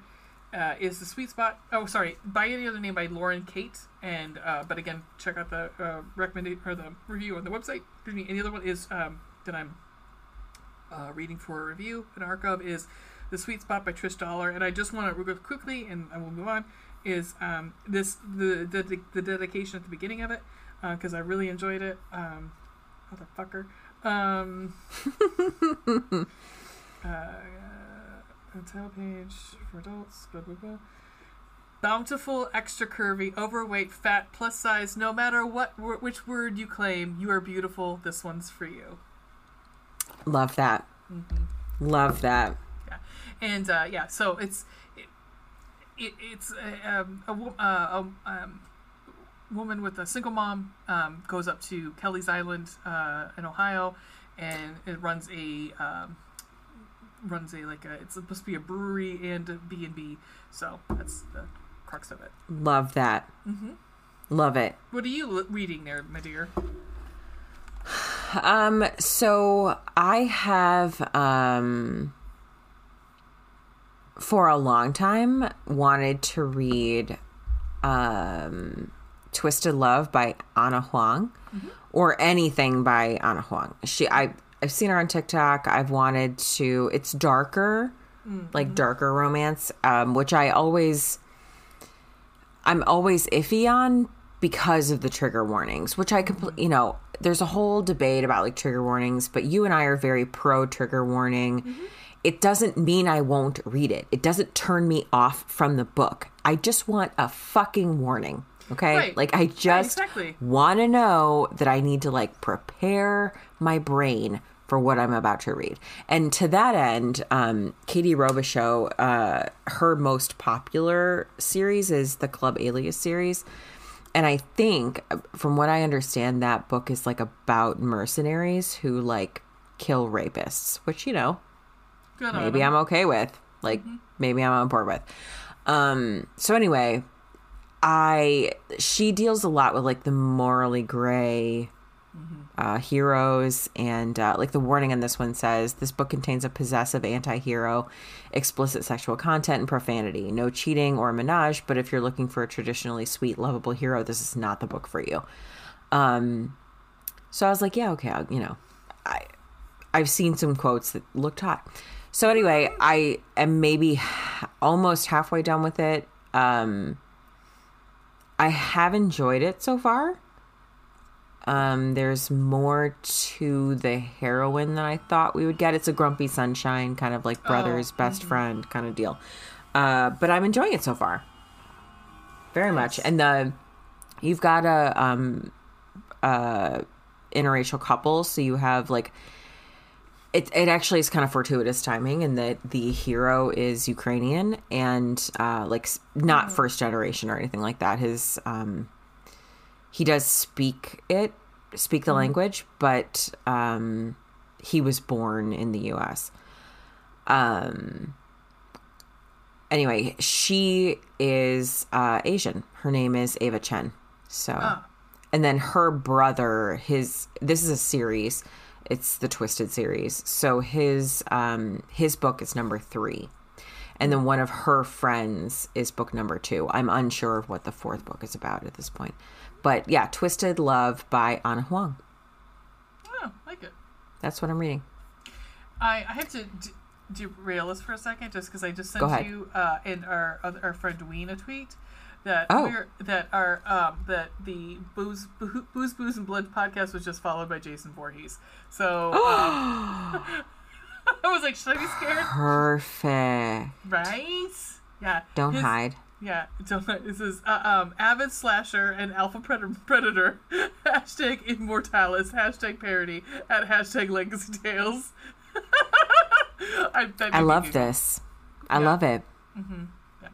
Uh, is The Sweet Spot. Oh, sorry. By Any Other Name by Lauren Kate. And, uh, but again, check out the uh, recommendation or the review on the website. Excuse me. And the other one is um, that I'm uh, reading for a review in ArcGov is The Sweet Spot by Trish Dollar. And I just want to real quickly, and I will move on, is um, this the, the the dedication at the beginning of it, because uh, I really enjoyed it. Um, motherfucker. Um, uh, title page for adults, blah, blah, blah. Bountiful, extra curvy, overweight, fat, plus size, no matter what which word you claim, you are beautiful. This one's for you. Love that. Mm-hmm. Love that. Yeah. And uh, yeah, so it's it, it, it's a, a, a, a, a woman with a single mom um, goes up to Kelly's Island uh, in Ohio, and it runs a um, runs a like a it's supposed to be a brewery and a B and B, so that's the crux of it. Love that. Mm-hmm. Love it. What are you reading there, my dear? Um so I have um for a long time wanted to read um Twisted Love by Anna Huang. Mm-hmm. Or anything by Anna Huang. She I I've seen her on TikTok. I've wanted to. It's darker, mm-hmm. like darker romance, um, which I always, I'm always iffy on because of the trigger warnings, which I, compl- mm-hmm. you know, there's a whole debate about like trigger warnings, but you and I are very pro trigger warning. Mm-hmm. It doesn't mean I won't read it. It doesn't turn me off from the book. I just want a fucking warning. Okay. Right. Like I just right, exactly. want to know that I need to like prepare my brain for what I'm about to read. And to that end, um, Katie Robichaux, uh, her most popular series is the Club Alias series. And I think from what I understand, that book is like about mercenaries who like kill rapists, which, you know, Good maybe I'm okay with, like mm-hmm. maybe I'm on board with. Um, so anyway, I she deals a lot with like the morally gray mm-hmm. uh, heroes and uh, like the warning on this one says this book contains a possessive anti-hero, explicit sexual content and profanity, no cheating or menage. But if you're looking for a traditionally sweet, lovable hero, this is not the book for you. Um, so I was like, yeah, okay, I'll, you know, I I've seen some quotes that looked hot. So anyway, I am maybe almost halfway done with it. Um, I have enjoyed it so far. Um, there's more to the heroine than I thought we would get. It's a grumpy sunshine, kind of like brothers, oh, best mm-hmm. friend kind of deal. Uh, but I'm enjoying it so far. Very nice. Much. And the you've got a, um, a interracial couple, so you have like... It it actually is kind of fortuitous timing in that the hero is Ukrainian and uh, like not first generation or anything like that. His um, he does speak it, speak the mm-hmm. language, but um, he was born in the U S. Um. Anyway, she is uh, Asian. Her name is Ava Chen. So, oh. And then her brother. His this is a series. It's the Twisted series. So his um, his book is number three. And then one of her friends is book number two. I'm unsure of what the fourth book is about at this point. But yeah, Twisted Love by Anna Huang. Oh, I like it. That's what I'm reading. I, I have to d- derail this for a second just because I just sent you uh, and our our friend Dwayne a tweet. That oh. we're that our um that the booze boo, booze booze and blood podcast was just followed by Jason Voorhees. So um, I was like, should I be scared? Perfect. Right? Yeah. Don't his, hide. Yeah. Don't. This is uh, um avid slasher and alpha predator. Hashtag immortalis. Hashtag parody at hashtag legacy tales. I, I love this. I yeah. love it. Mm-hmm. Yeah.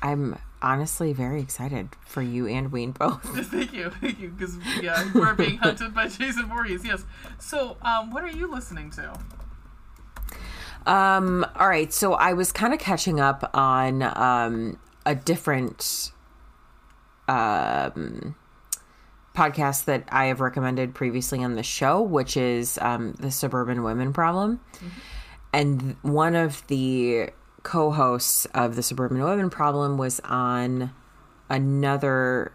I'm. honestly very excited for you and Ween both. Thank you. Thank you. Because, yeah, we're being hunted by Jason Voorhees. Yes. So, um, what are you listening to? Um, all right. So, I was kind of catching up on um, a different um, podcast that I have recommended previously on the show, which is um, The Suburban Women Problem. Mm-hmm. And one of the co-hosts of The Suburban Women Problem was on another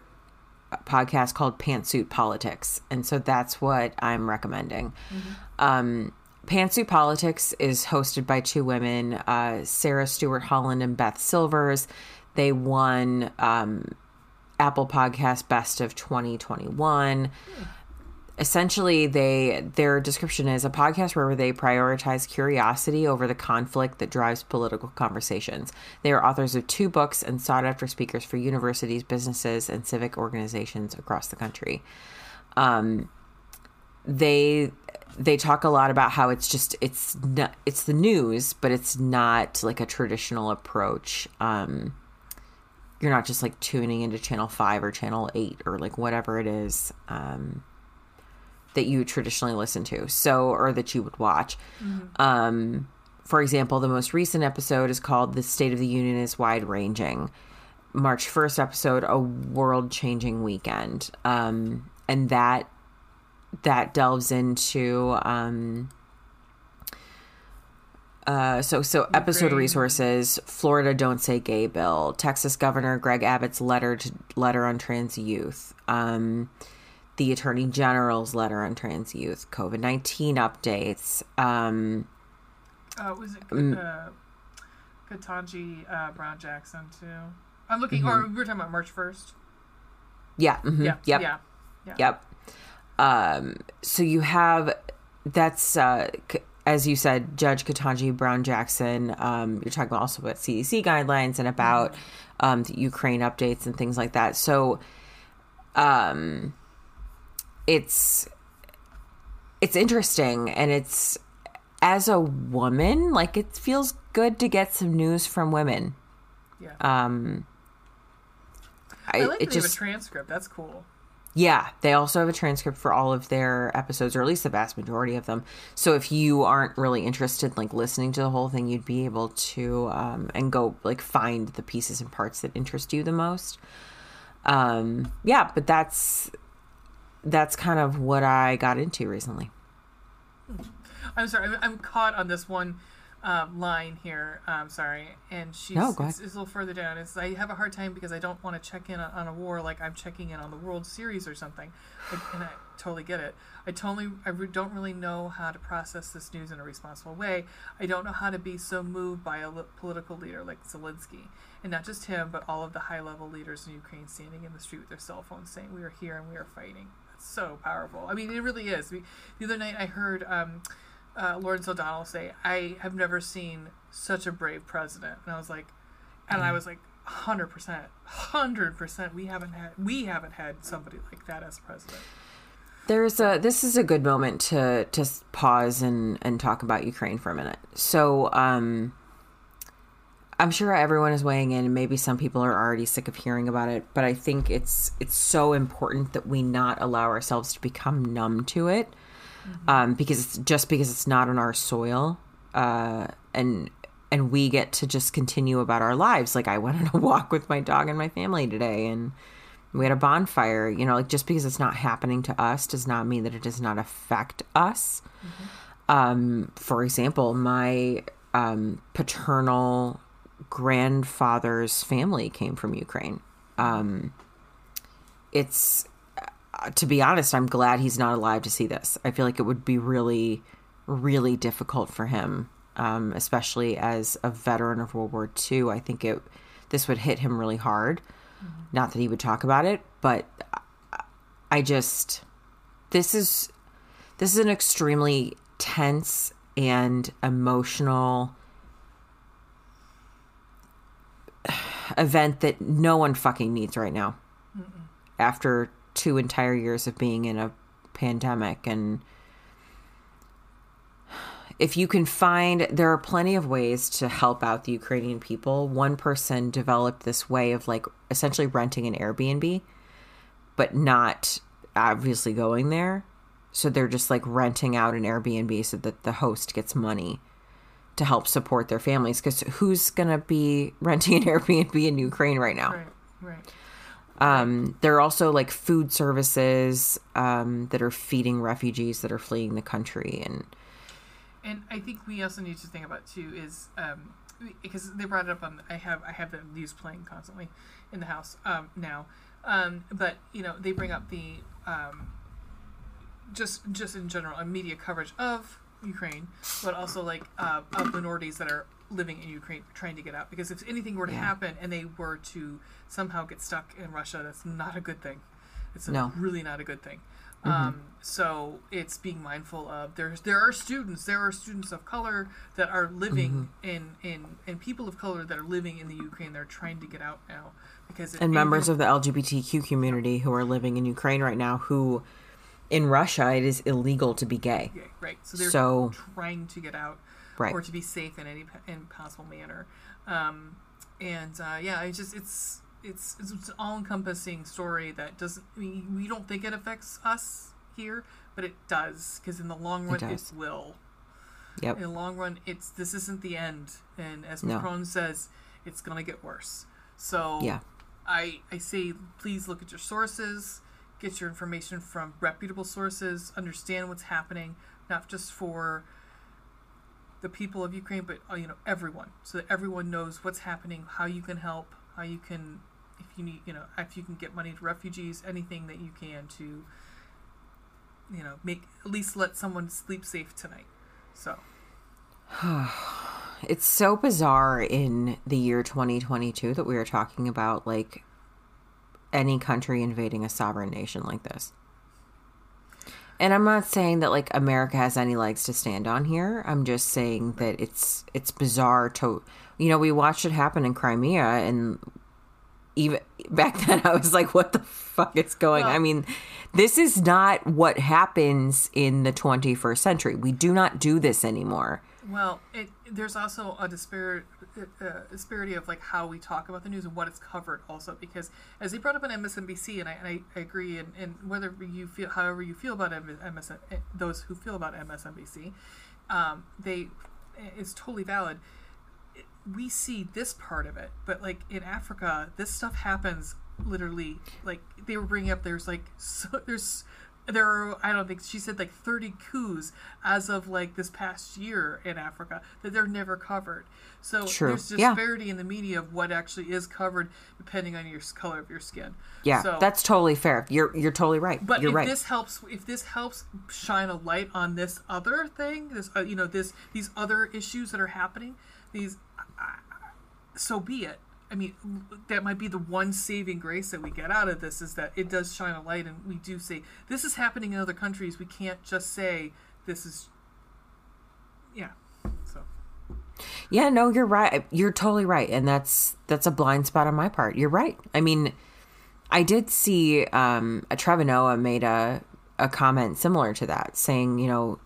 podcast called Pantsuit Politics. And so that's what I'm recommending. Mm-hmm. Um, Pantsuit Politics is hosted by two women, uh, Sarah Stewart Holland and Beth Silvers. They won um, Apple Podcast Best of twenty twenty-one. Mm-hmm. Essentially, they their description is a podcast where they prioritize curiosity over the conflict that drives political conversations. They are authors of two books and sought after speakers for universities, businesses, and civic organizations across the country. Um, they they talk a lot about how it's just it's not, it's the news, but it's not like a traditional approach. Um, you're not just like tuning into Channel five or Channel eight or like whatever it is. Um, that you traditionally listen to, so or that you would watch. Mm-hmm. Um, for example, the most recent episode is called The State of the Union is Wide-Ranging. March first episode, A World-Changing Weekend. Um, and that that delves into... Um, Uh, so, so episode Great. resources, Florida Don't Say Gay Bill, Texas Governor Greg Abbott's letter to, letter on trans youth, um... the Attorney General's letter on trans youth, COVID nineteen updates. Um, uh, was it uh, Ketanji uh, Brown Jackson too? I'm looking, mm-hmm. or we were talking about March first. Yeah. Mm-hmm, yeah. Yep. Yeah. Yeah. Yep. Um, so you have, that's, uh, as you said, Judge Ketanji Brown Jackson. Um, you're talking also about C D C guidelines and about mm-hmm. um, the Ukraine updates and things like that. So, um, It's it's interesting, and it's, as a woman, like, it feels good to get some news from women. Yeah. Um, I, I like it they just, have a transcript. That's cool. Yeah. They also have a transcript for all of their episodes, or at least the vast majority of them. So if you aren't really interested in, like, listening to the whole thing, you'd be able to um, and go, like, find the pieces and parts that interest you the most. Um, yeah, but that's... That's kind of what I got into recently. I'm sorry. I'm caught on this one uh, line here. I'm sorry. And she's no, it's, it's a little further down. It's, I have a hard time because I don't want to check in on, on a war like I'm checking in on the World Series or something. Like, and I totally get it. I totally I don't really know how to process this news in a responsible way. I don't know how to be so moved by a li- political leader like Zelensky. And not just him, but all of the high-level leaders in Ukraine standing in the street with their cell phones saying, we are here and we are fighting. So powerful. I mean, it really is. We, the other night I heard um, uh, Lawrence O'Donnell say, I have never seen such a brave president. And I was like, and I was like, one hundred percent, one hundred percent. We haven't had, we haven't had somebody like that as president. There's a, this is a good moment to just pause and, and talk about Ukraine for a minute. So um, I'm sure everyone is weighing in, and maybe some people are already sick of hearing about it, but I think it's it's so important that we not allow ourselves to become numb to it, mm-hmm. um, because it's just because it's not on our soil, uh, and and we get to just continue about our lives. Like, I went on a walk with my dog and my family today, and we had a bonfire. You know, like, just because it's not happening to us does not mean that it does not affect us. Mm-hmm. Um, for example, my um, paternal grandfather's family came from Ukraine. Um, it's, uh, to be honest, I'm glad he's not alive to see this. I feel like it would be really, really difficult for him, um, especially as a veteran of World War Two. I think it this would hit him really hard. Mm-hmm. Not that he would talk about it, but I just this is this is an extremely tense and emotional event that no one fucking needs right now. Mm-mm. After two entire years of being in a pandemic, and if you can find, there are plenty of ways to help out the Ukrainian people. One person developed this way of like essentially renting an Airbnb, but not obviously going there. So they're just like renting out an Airbnb so that the host gets money to help support their families. Because who's going to be renting an Airbnb in Ukraine right now? Right, right. Um, there are also like food services um, that are feeding refugees that are fleeing the country. And and I think we also need to think about too is um, because they brought it up on I have I have the news playing constantly in the house um, now, um, but you know they bring up the um, just just in general a media coverage of Ukraine, but also like uh, of minorities that are living in Ukraine trying to get out, because if anything were to yeah. happen and they were to somehow get stuck in Russia, that's not a good thing. It's no. really not a good thing. Mm-hmm. Um, so it's being mindful of there's there are students, there are students of color that are living mm-hmm. in in and people of color that are living in the Ukraine. They're trying to get out now because and members of the L G B T Q community who are living in Ukraine right now who in Russia it is illegal to be gay. Yeah, right. So they're so, trying to get out. Right. Or to be safe in any in possible manner, um, and uh, yeah, it's just it's it's it's an all-encompassing story that doesn't. I mean, we don't think it affects us here, but it does, because in the long run, it, it will. Yep. In the long run, it's this isn't the end, and as Macron no. says, it's gonna get worse. So yeah. I I say please look at your sources, get your information from reputable sources, understand what's happening, not just for the people of Ukraine, but you know everyone, so that everyone knows what's happening, how you can help, how you can, if you need, you know, if you can get money to refugees, anything that you can to, you know, make at least let someone sleep safe tonight. So it's so bizarre in the year twenty twenty-two that we are talking about like any country invading a sovereign nation like this. And I'm not saying that, like, America has any legs to stand on here. I'm just saying that it's it's bizarre to, you know, we watched it happen in Crimea, and even back then I was like, what the fuck is going on? Well, I mean, this is not what happens in the twenty-first century. We do not do this anymore. Well, it, there's also a disparity, a disparity of, like, how we talk about the news and what it's covered also, because as they brought up on M S N B C, and I, and I, I agree, and, and whether you feel, however you feel about M S N B C, those who feel about M S N B C, um, they, it's totally valid. We see this part of it, but, like, in Africa, this stuff happens literally, like, they were bringing up, there's, like, so, there's... There are, I don't think, she said like thirty coups as of like this past year in Africa that they're never covered. So True. There's disparity yeah. in the media of what actually is covered depending on your color of your skin. Yeah, so, that's totally fair. You're you're totally right. But you're if right. this helps, if this helps shine a light on this other thing, this uh, you know this these other issues that are happening, these uh, so be it. I mean, that might be the one saving grace that we get out of this, is that it does shine a light, and we do say this is happening in other countries. We can't just say this is, yeah. So, yeah, no, you're right. You're totally right, and that's that's a blind spot on my part. You're right. I mean, I did see um, a Trevor Noah made a a comment similar to that, saying, you know,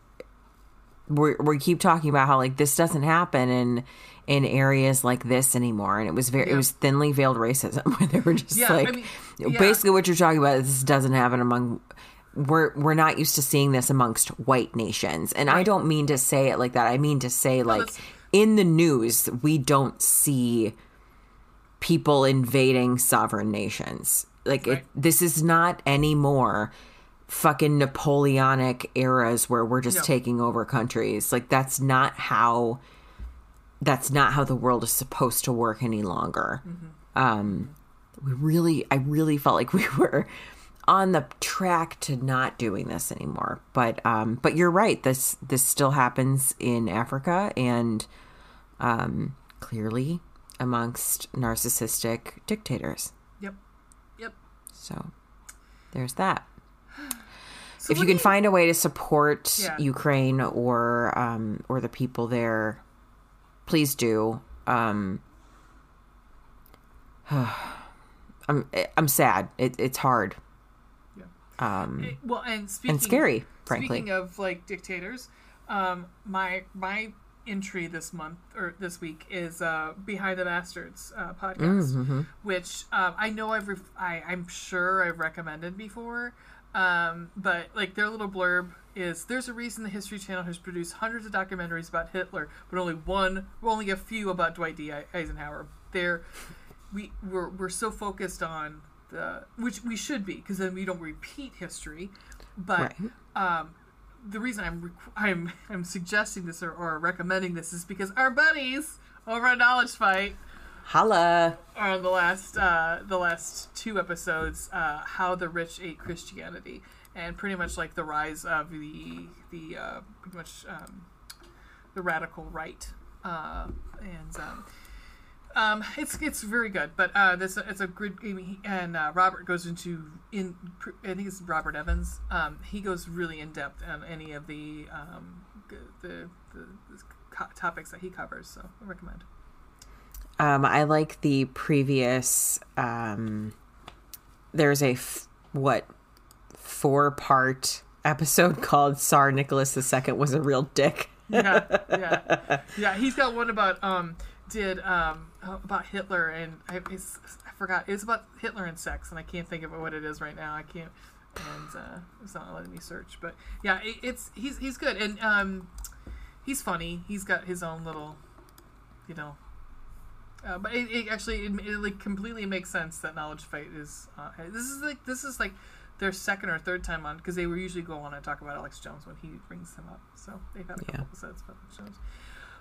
we we keep talking about how like this doesn't happen and. in areas like this anymore. And it was very, yeah. it was thinly veiled racism where they were just yeah, like, I mean, yeah. basically what you're talking about is this doesn't happen among, we're, we're not used to seeing this amongst white nations. And right. I don't mean to say it like that. I mean to say like no, in the news, we don't see people invading sovereign nations. Like right. it, this is not anymore fucking Napoleonic eras where we're just no. taking over countries. Like that's not how... That's not how the world is supposed to work any longer. Mm-hmm. Um, we really, I really felt like we were on the track to not doing this anymore. But, um, but you're right. This this still happens in Africa, and um, clearly amongst narcissistic dictators. Yep. Yep. So there's that. So if you can you... find a way to support yeah. Ukraine or um, or the people there. Please do. Um, I'm I'm sad. It, it's hard. Yeah. Um, it, well, and speaking, and scary, frankly. Speaking of like dictators, Um, my my entry this month or this week is uh, Behind the Bastards uh, podcast, mm-hmm. which uh, I know I've ref- I, I'm sure I've recommended before. Um, but like their little blurb is, there's a reason the History Channel has produced hundreds of documentaries about Hitler, but only one, only a few about Dwight D. Eisenhower. They're, we we're we're so focused on the, which we should be, because then we don't repeat history. But right. um, the reason I'm I'm I'm suggesting this or, or recommending this is because our buddies over at Knowledge Fight. Holla! On the last, uh, the last two episodes, uh, how the rich ate Christianity, and pretty much like the rise of the the uh, pretty much um, the radical right, uh, and um, um, it's it's very good. But uh, this it's a good and uh, Robert goes into in I think it's Robert Evans. Um, he goes really in depth on any of the um, the, the, the topics that he covers. So I recommend. Um, I like the previous, um, there's a, f- what, four-part episode called Tsar Nicholas the Second Was a Real Dick. yeah, yeah, yeah. He's got one about, um, did, um, about Hitler and, I, it's, I forgot, it's about Hitler and sex, and I can't think of what it is right now. I can't, and uh, it's not letting me search, but yeah, it, it's, he's, he's good, and um, he's funny. He's got his own little, you know. Uh, but it, it actually it, it like completely makes sense that Knowledge Fight is uh, this is like this is like their second or third time on, because they were usually go on and talk about Alex Jones when he brings them up. So they've had a couple yeah. episodes about Alex Jones.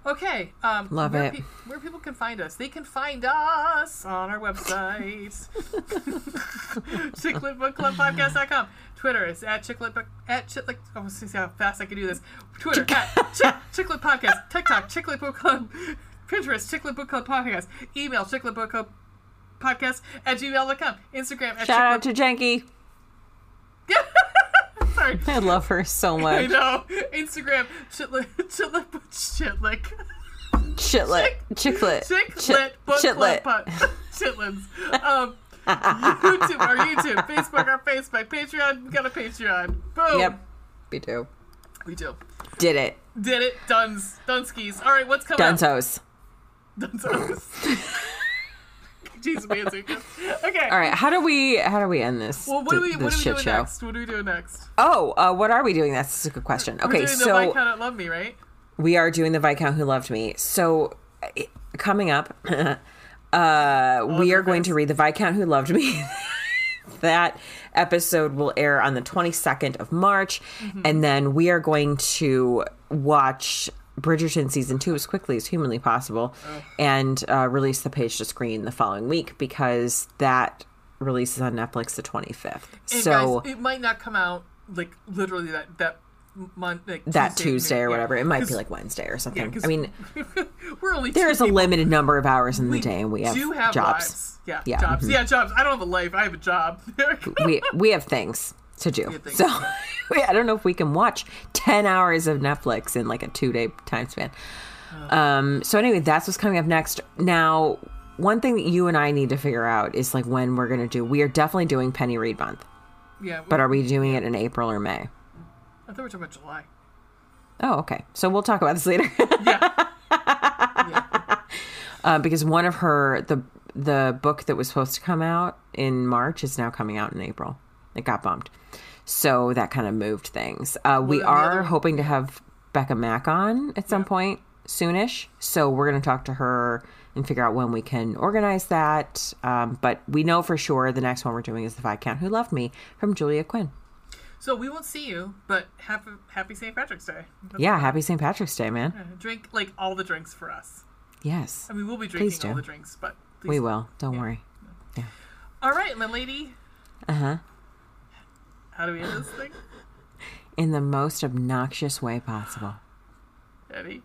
Okay, um, love where it. Pe- where people can find us, they can find us on our website, chiclet book club podcast dot com. Twitter is at chiclet at chiclet. I was gonna see how fast I can do this. Twitter at ch- chiclet podcast. TikTok chiclet book club. Pinterest, Chiclet Book Club Podcast. Email, Chiclet Book Club Podcast at gmail dot com. Instagram at Shout Chiclet... out to Janky. Sorry. I love her so much. I know. Instagram, Chiclet... Chiclet... Chiclet... Chiclet. Chiclet. Chiclet Book Club Podcast. Chitlins. Um, YouTube, our YouTube. Facebook, our Facebook. Patreon, we got a Patreon. Boom. Yep. We do. We do. Did it. Did it. Duns. Dunskies. All right, what's coming up? Dunsos. Jeez, amazing. Okay. All right. How do we? How do we end this? Well, what do we? What are we doing show? next? What are we doing next? Oh, uh, what are we doing? That's a good question. We're okay, doing so the Viscount Who Loved Me, right? We are doing The Viscount Who Loved Me. So, it, coming up, uh, oh, we are going to read The Viscount Who Loved Me. That episode will air on the twenty-second of March, mm-hmm. and then we are going to watch Bridgerton season two as quickly as humanly possible Ugh. and uh, release the page to screen the following week, because that releases on Netflix the twenty-fifth. And so guys, it might not come out like literally that, that month, like that Tuesday, Tuesday or whatever. Yeah. It might be like Wednesday or something. Yeah, I mean, we're only there's a people. limited number of hours in we the day, and we have, do have jobs. Lives. Yeah. yeah. Jobs. Mm-hmm. Yeah. Jobs. I don't have a life. I have a job. we, we have things. to do. So I don't know if we can watch ten hours of Netflix in like a two day time span. Oh. Um, so anyway, that's what's coming up next. Now, one thing that you and I need to figure out is like when we're going to do, we are definitely doing Penny Reed month. Yeah. But are we doing it in April or May? I thought we were talking about July. Oh, okay. So we'll talk about this later. yeah. yeah. Uh, because one of her, the, the book that was supposed to come out in March is now coming out in April. It got bumped. So that kind of moved things. Uh, we are hoping to have Becca Mack on at some yeah. point soonish. So we're going to talk to her and figure out when we can organize that. Um, but we know for sure the next one we're doing is The Viscount Who Loved Me from Julia Quinn. So we won't see you, but have a happy Saint Patrick's Day. That's yeah, happy Saint Patrick's Day, man. Yeah, drink like all the drinks for us. Yes. I mean, we'll be drinking all the drinks, but please we will. Don't yeah. worry. Yeah. All right, my lady. Uh huh. How do we end this thing? In the most obnoxious way possible. Eddie.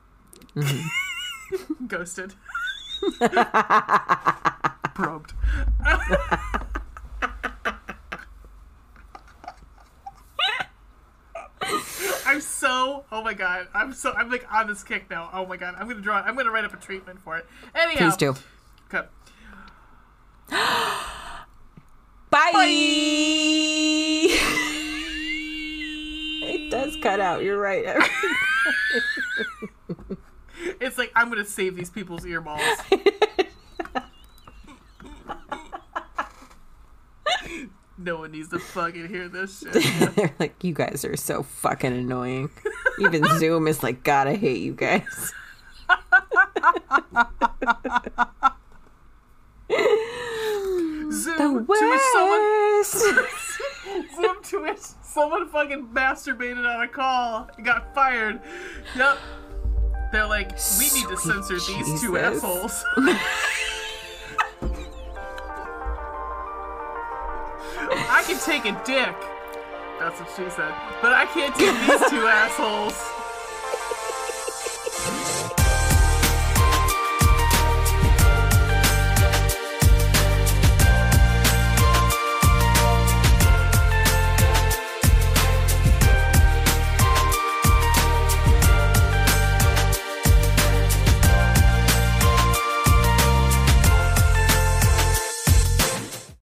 Mm-hmm. Ghosted. Probed. I'm so, oh my God. I'm so, I'm like on this kick now. Oh my God. I'm going to draw, I'm going to write up a treatment for it. Anyhow. Please do. Okay. Bye. Bye. It does cut out. You're right. It's like, I'm going to save these people's earballs. No one needs to fucking hear this shit. They're like, you guys are so fucking annoying. Even Zoom is like, God, I hate you guys. Zoom, to which someone, Zoom to which someone fucking masturbated on a call and got fired. Yep. They're like, we Sweet need to censor Jesus. These two assholes. I can take a dick. That's what she said. But I can't take these two assholes.